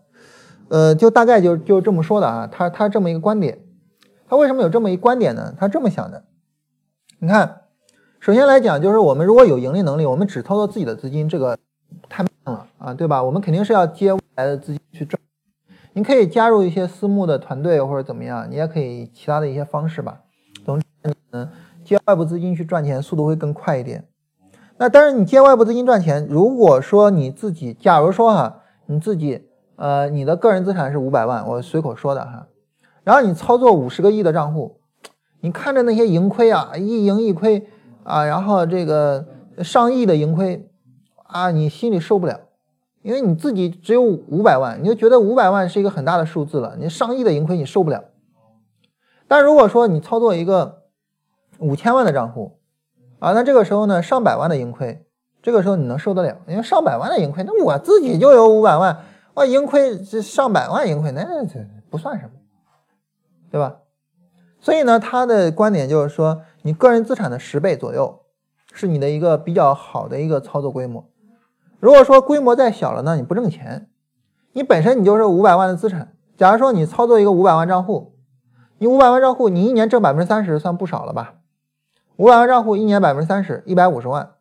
就大概就这么说的啊。他这么一个观点，他为什么有这么一观点呢？他这么想的，你看，首先来讲就是我们如果有盈利能力，我们只操作自己的资金，这个太慢了啊，对吧？我们肯定是要接未来的资金去赚。你可以加入一些私募的团队或者怎么样，你也可以其他的一些方式吧。总之呢，接外部资金去赚钱速度会更快一点。那但是你接外部资金赚钱，如果说你自己，假如说哈，你自己你的个人资产是500万，我随口说的哈，然后你操作50个亿的账户，你看着那些盈亏啊，一盈一亏啊，然后这个上亿的盈亏啊，你心里受不了。因为你自己只有500万，你就觉得500万是一个很大的数字了，你上亿的盈亏你受不了。但如果说你操作一个5000万的账户啊，那这个时候呢上百万的盈亏，这个时候你能受得了，因为上百万的盈亏，那我自己就有500万，我盈亏上百万盈亏，那这不算什么，对吧？所以呢，他的观点就是说，你个人资产的10倍左右是你的一个比较好的一个操作规模。如果说规模再小了呢，你不挣钱，你本身你就是500万的资产，假如说你操作一个500万账户，你500万账户你一年挣 30% 算不少了吧？500万账户一年 30%， 150万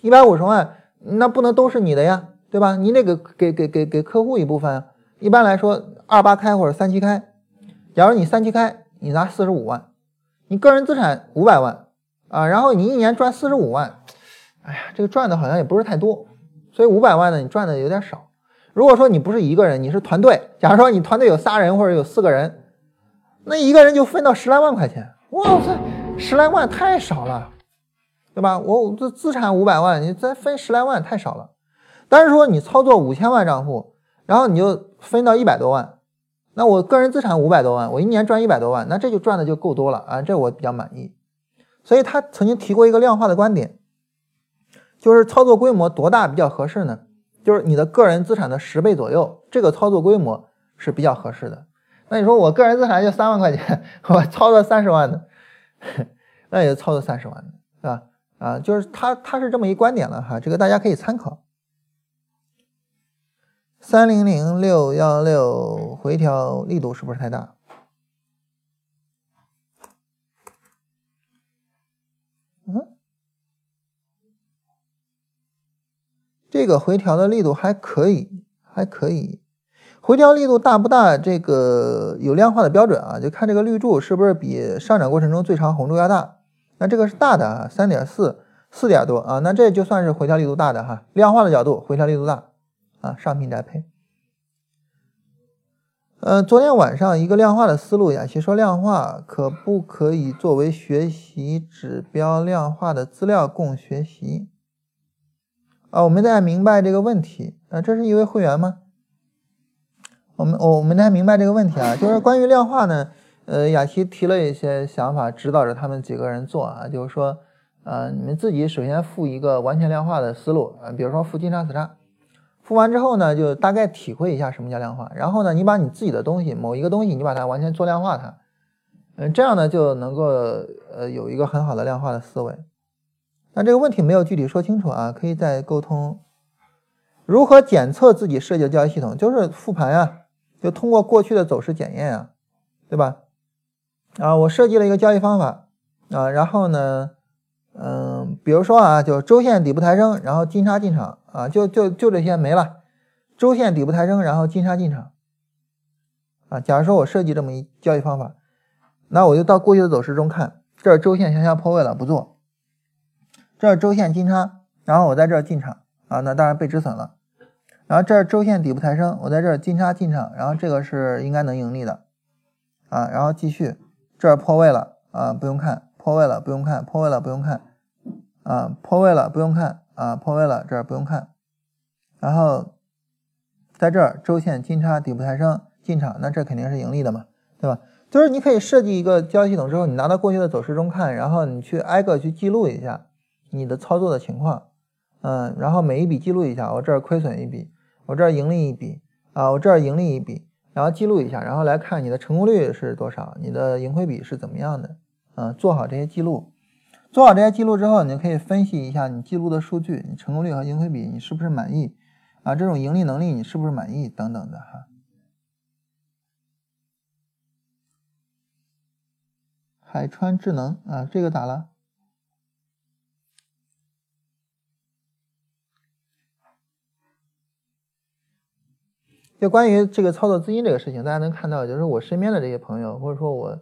，150万那不能都是你的呀，对吧？你得给客户一部分，一般来说28开或者37开，假如你37开你拿45万，你个人资产500万啊，然后你一年赚45万，哎呀这个赚的好像也不是太多，所以500万呢你赚的有点少。如果说你不是一个人，你是团队，假如说你团队有3人或者有4个人，那一个人就分到10来万块钱，哇塞，10来万太少了，对吧？我这资产500万，你再分10来万太少了。但是说你操作5000万账户，然后你就分到100多万，那我个人资产500多万，我一年赚100多万，那这就赚的就够多了啊，这我比较满意。所以他曾经提过一个量化的观点，就是操作规模多大比较合适呢？就是你的个人资产的10倍左右，这个操作规模是比较合适的。那你说我个人资产就3万块钱，我操作30万的，那也操作30万的，是吧？啊，就是他是这么一观点了哈，这个大家可以参考。300-616回调力度是不是太大？这个回调的力度还可以，还可以。回调力度大不大？这个有量化的标准啊，就看这个绿柱是不是比上涨过程中最长红柱要大。那这个是大的啊 ，3.4 4点多啊，那这就算是回调力度大的哈。量化的角度，回调力度大啊，上品宅配。昨天晚上一个量化的思路，雅琪说量化可不可以作为学习指标？量化的资料供学习啊，我没太明白这个问题啊，这是一位会员吗？我没太明白这个问题啊，就是关于量化呢，雅琪提了一些想法，指导着他们几个人做啊，就是说，你们自己首先付一个完全量化的思路啊，比如说付金叉死叉。付完之后呢，就大概体会一下什么叫量化，然后呢，你把你自己的东西，某一个东西，你把它完全做量化它，这样呢就能够有一个很好的量化的思维。那这个问题没有具体说清楚啊，可以再沟通。如何检测自己设计的交易系统？就是复盘啊，就通过过去的走势检验啊，对吧？啊，我设计了一个交易方法啊，然后呢，比如说啊，就周线底部抬升，然后金叉进场啊，就这些没了。周线底部抬升，然后金叉进场啊。假如说我设计这么一交易方法，那我就到过去的走势中看，这是周线向下破位了，不做；这是周线金叉，然后我在这儿进场啊，那当然被止损了。然后这是周线底部抬升，我在这儿金叉进场，然后这个是应该能盈利的啊。然后继续，这儿破位了啊，不用看。破位了不用看，破位了不用看啊，破位了不用看啊，破位了这儿不用看，然后在这儿周线金叉底部抬升进场，那这肯定是盈利的嘛，对吧？就是你可以设计一个交易系统之后，你拿到过去的走势中看，然后你去挨个去记录一下你的操作的情况，然后每一笔记录一下，我这儿亏损一笔，我这儿盈利一笔啊，我这儿盈利一笔，然后记录一下，然后来看你的成功率是多少，你的盈亏比是怎么样的。做好这些记录，做好这些记录之后，你就可以分析一下你记录的数据，你成功率和盈亏比你是不是满意啊？这种盈利能力你是不是满意等等的哈。海川智能啊，这个打了。就关于这个操作资金这个事情，大家能看到，就是我身边的这些朋友，或者说我。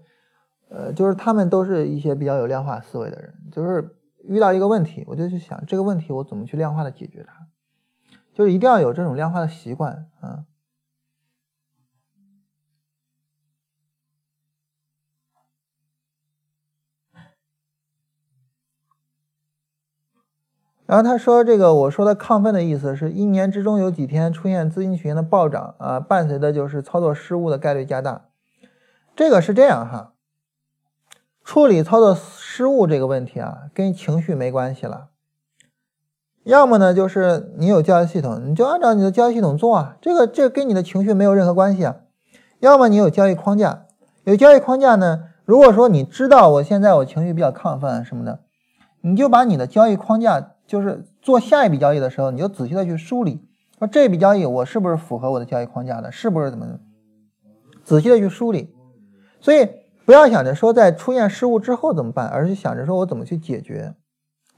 就是他们都是一些比较有量化思维的人，就是遇到一个问题，我就去想这个问题我怎么去量化的解决它，就是一定要有这种量化的习惯啊。然后他说这个我说的亢奋的意思是一年之中有几天出现资金群的暴涨啊，伴随的就是操作失误的概率加大。这个是这样哈。处理操作失误这个问题啊，跟情绪没关系了。要么呢，就是你有交易系统，你就按照你的交易系统做啊，这个跟你的情绪没有任何关系啊。要么你有交易框架，有交易框架呢，如果说你知道我现在我情绪比较亢奋什么的，你就把你的交易框架，就是做下一笔交易的时候，你就仔细的去梳理，说这笔交易我是不是符合我的交易框架的，是不是怎么的，仔细的去梳理。所以不要想着说在出现失误之后怎么办，而是想着说我怎么去解决。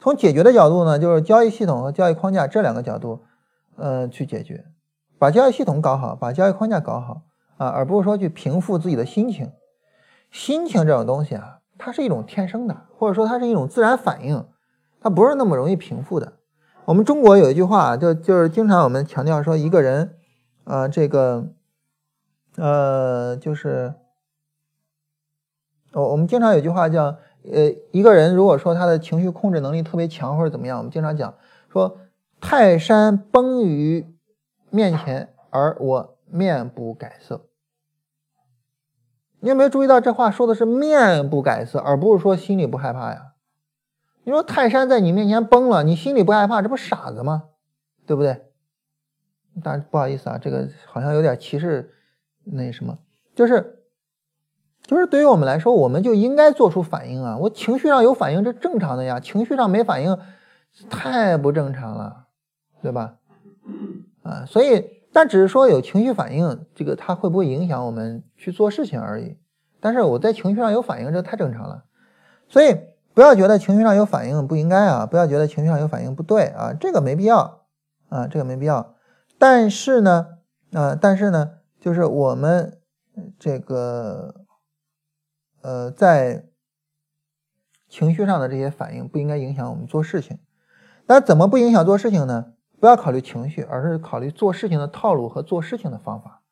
从解决的角度呢，就是交易系统和交易框架这两个角度，去解决。把交易系统搞好，把交易框架搞好啊，而不是说去平复自己的心情。心情这种东西啊，它是一种天生的，或者说它是一种自然反应，它不是那么容易平复的。我们中国有一句话，就是经常我们强调说一个人，这个就是我们经常有句话叫一个人如果说他的情绪控制能力特别强或者怎么样，我们经常讲说泰山崩于面前而我面不改色。你有没有注意到这话说的是面不改色，而不是说心里不害怕呀？你说泰山在你面前崩了，你心里不害怕，这不傻子吗？对不对？但不好意思啊，这个好像有点歧视那什么，就是对于我们来说，我们就应该做出反应啊！我情绪上有反应，这正常的呀。情绪上没反应，太不正常了，对吧？啊，所以，但只是说有情绪反应，这个它会不会影响我们去做事情而已。但是我在情绪上有反应，这太正常了。所以，不要觉得情绪上有反应不应该啊！不要觉得情绪上有反应不对啊！这个没必要啊，这个没必要。但是呢，就是我们这个。在情绪上的这些反应不应该影响我们做事情。那怎么不影响做事情呢？不要考虑情绪，而是考虑做事情的套路和做事情的方法。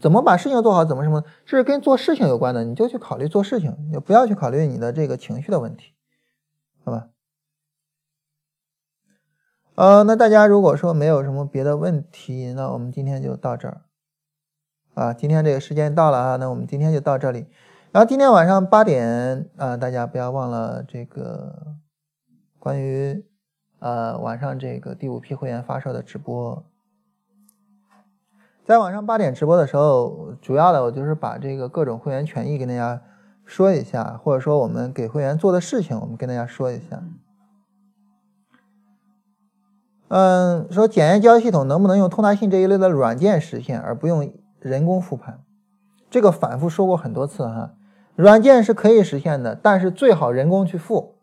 怎么把事情做好，怎么什么，这是跟做事情有关的，你就去考虑做事情，就不要去考虑你的这个情绪的问题，好吧？那大家如果说没有什么别的问题，那我们今天就到这儿。今天这个时间到了啊，那我们今天就到这里。然后今天晚上8点大家不要忘了这个关于晚上这个第5批会员发售的直播。在晚上8点直播的时候，主要的我就是把这个各种会员权益跟大家说一下，或者说我们给会员做的事情我们跟大家说一下。说检验交易系统能不能用通达信这一类的软件实现，而不用人工复盘。这个反复说过很多次哈。软件是可以实现的，但是最好人工去复，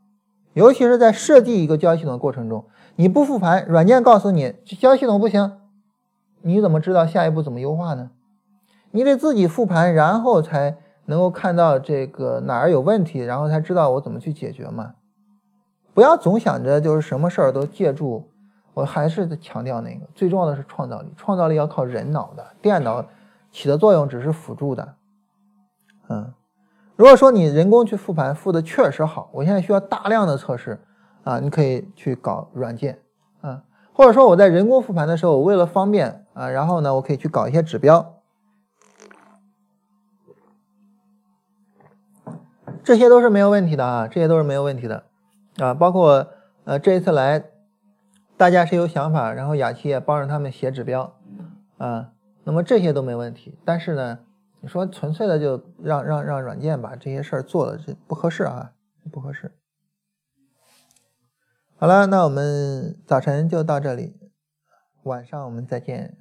尤其是在设计一个交易系统的过程中，你不复盘，软件告诉你交易系统不行，你怎么知道下一步怎么优化呢？你得自己复盘，然后才能够看到这个哪儿有问题，然后才知道我怎么去解决嘛。不要总想着就是什么事儿都借助，我还是强调那个最重要的是创造力，创造力要靠人脑的，电脑起的作用只是辅助的。如果说你人工去复盘复的确实好，我现在需要大量的测试啊，你可以去搞软件啊，或者说我在人工复盘的时候，我为了方便啊，然后呢我可以去搞一些指标，这些都是没有问题的啊，这些都是没有问题的啊，包括这一次来大家是有想法，然后雅琪也帮着他们写指标啊。那么这些都没问题，但是呢，你说纯粹的就让软件把这些事儿做了，这不合适啊，不合适。好了，那我们早晨就到这里，晚上我们再见。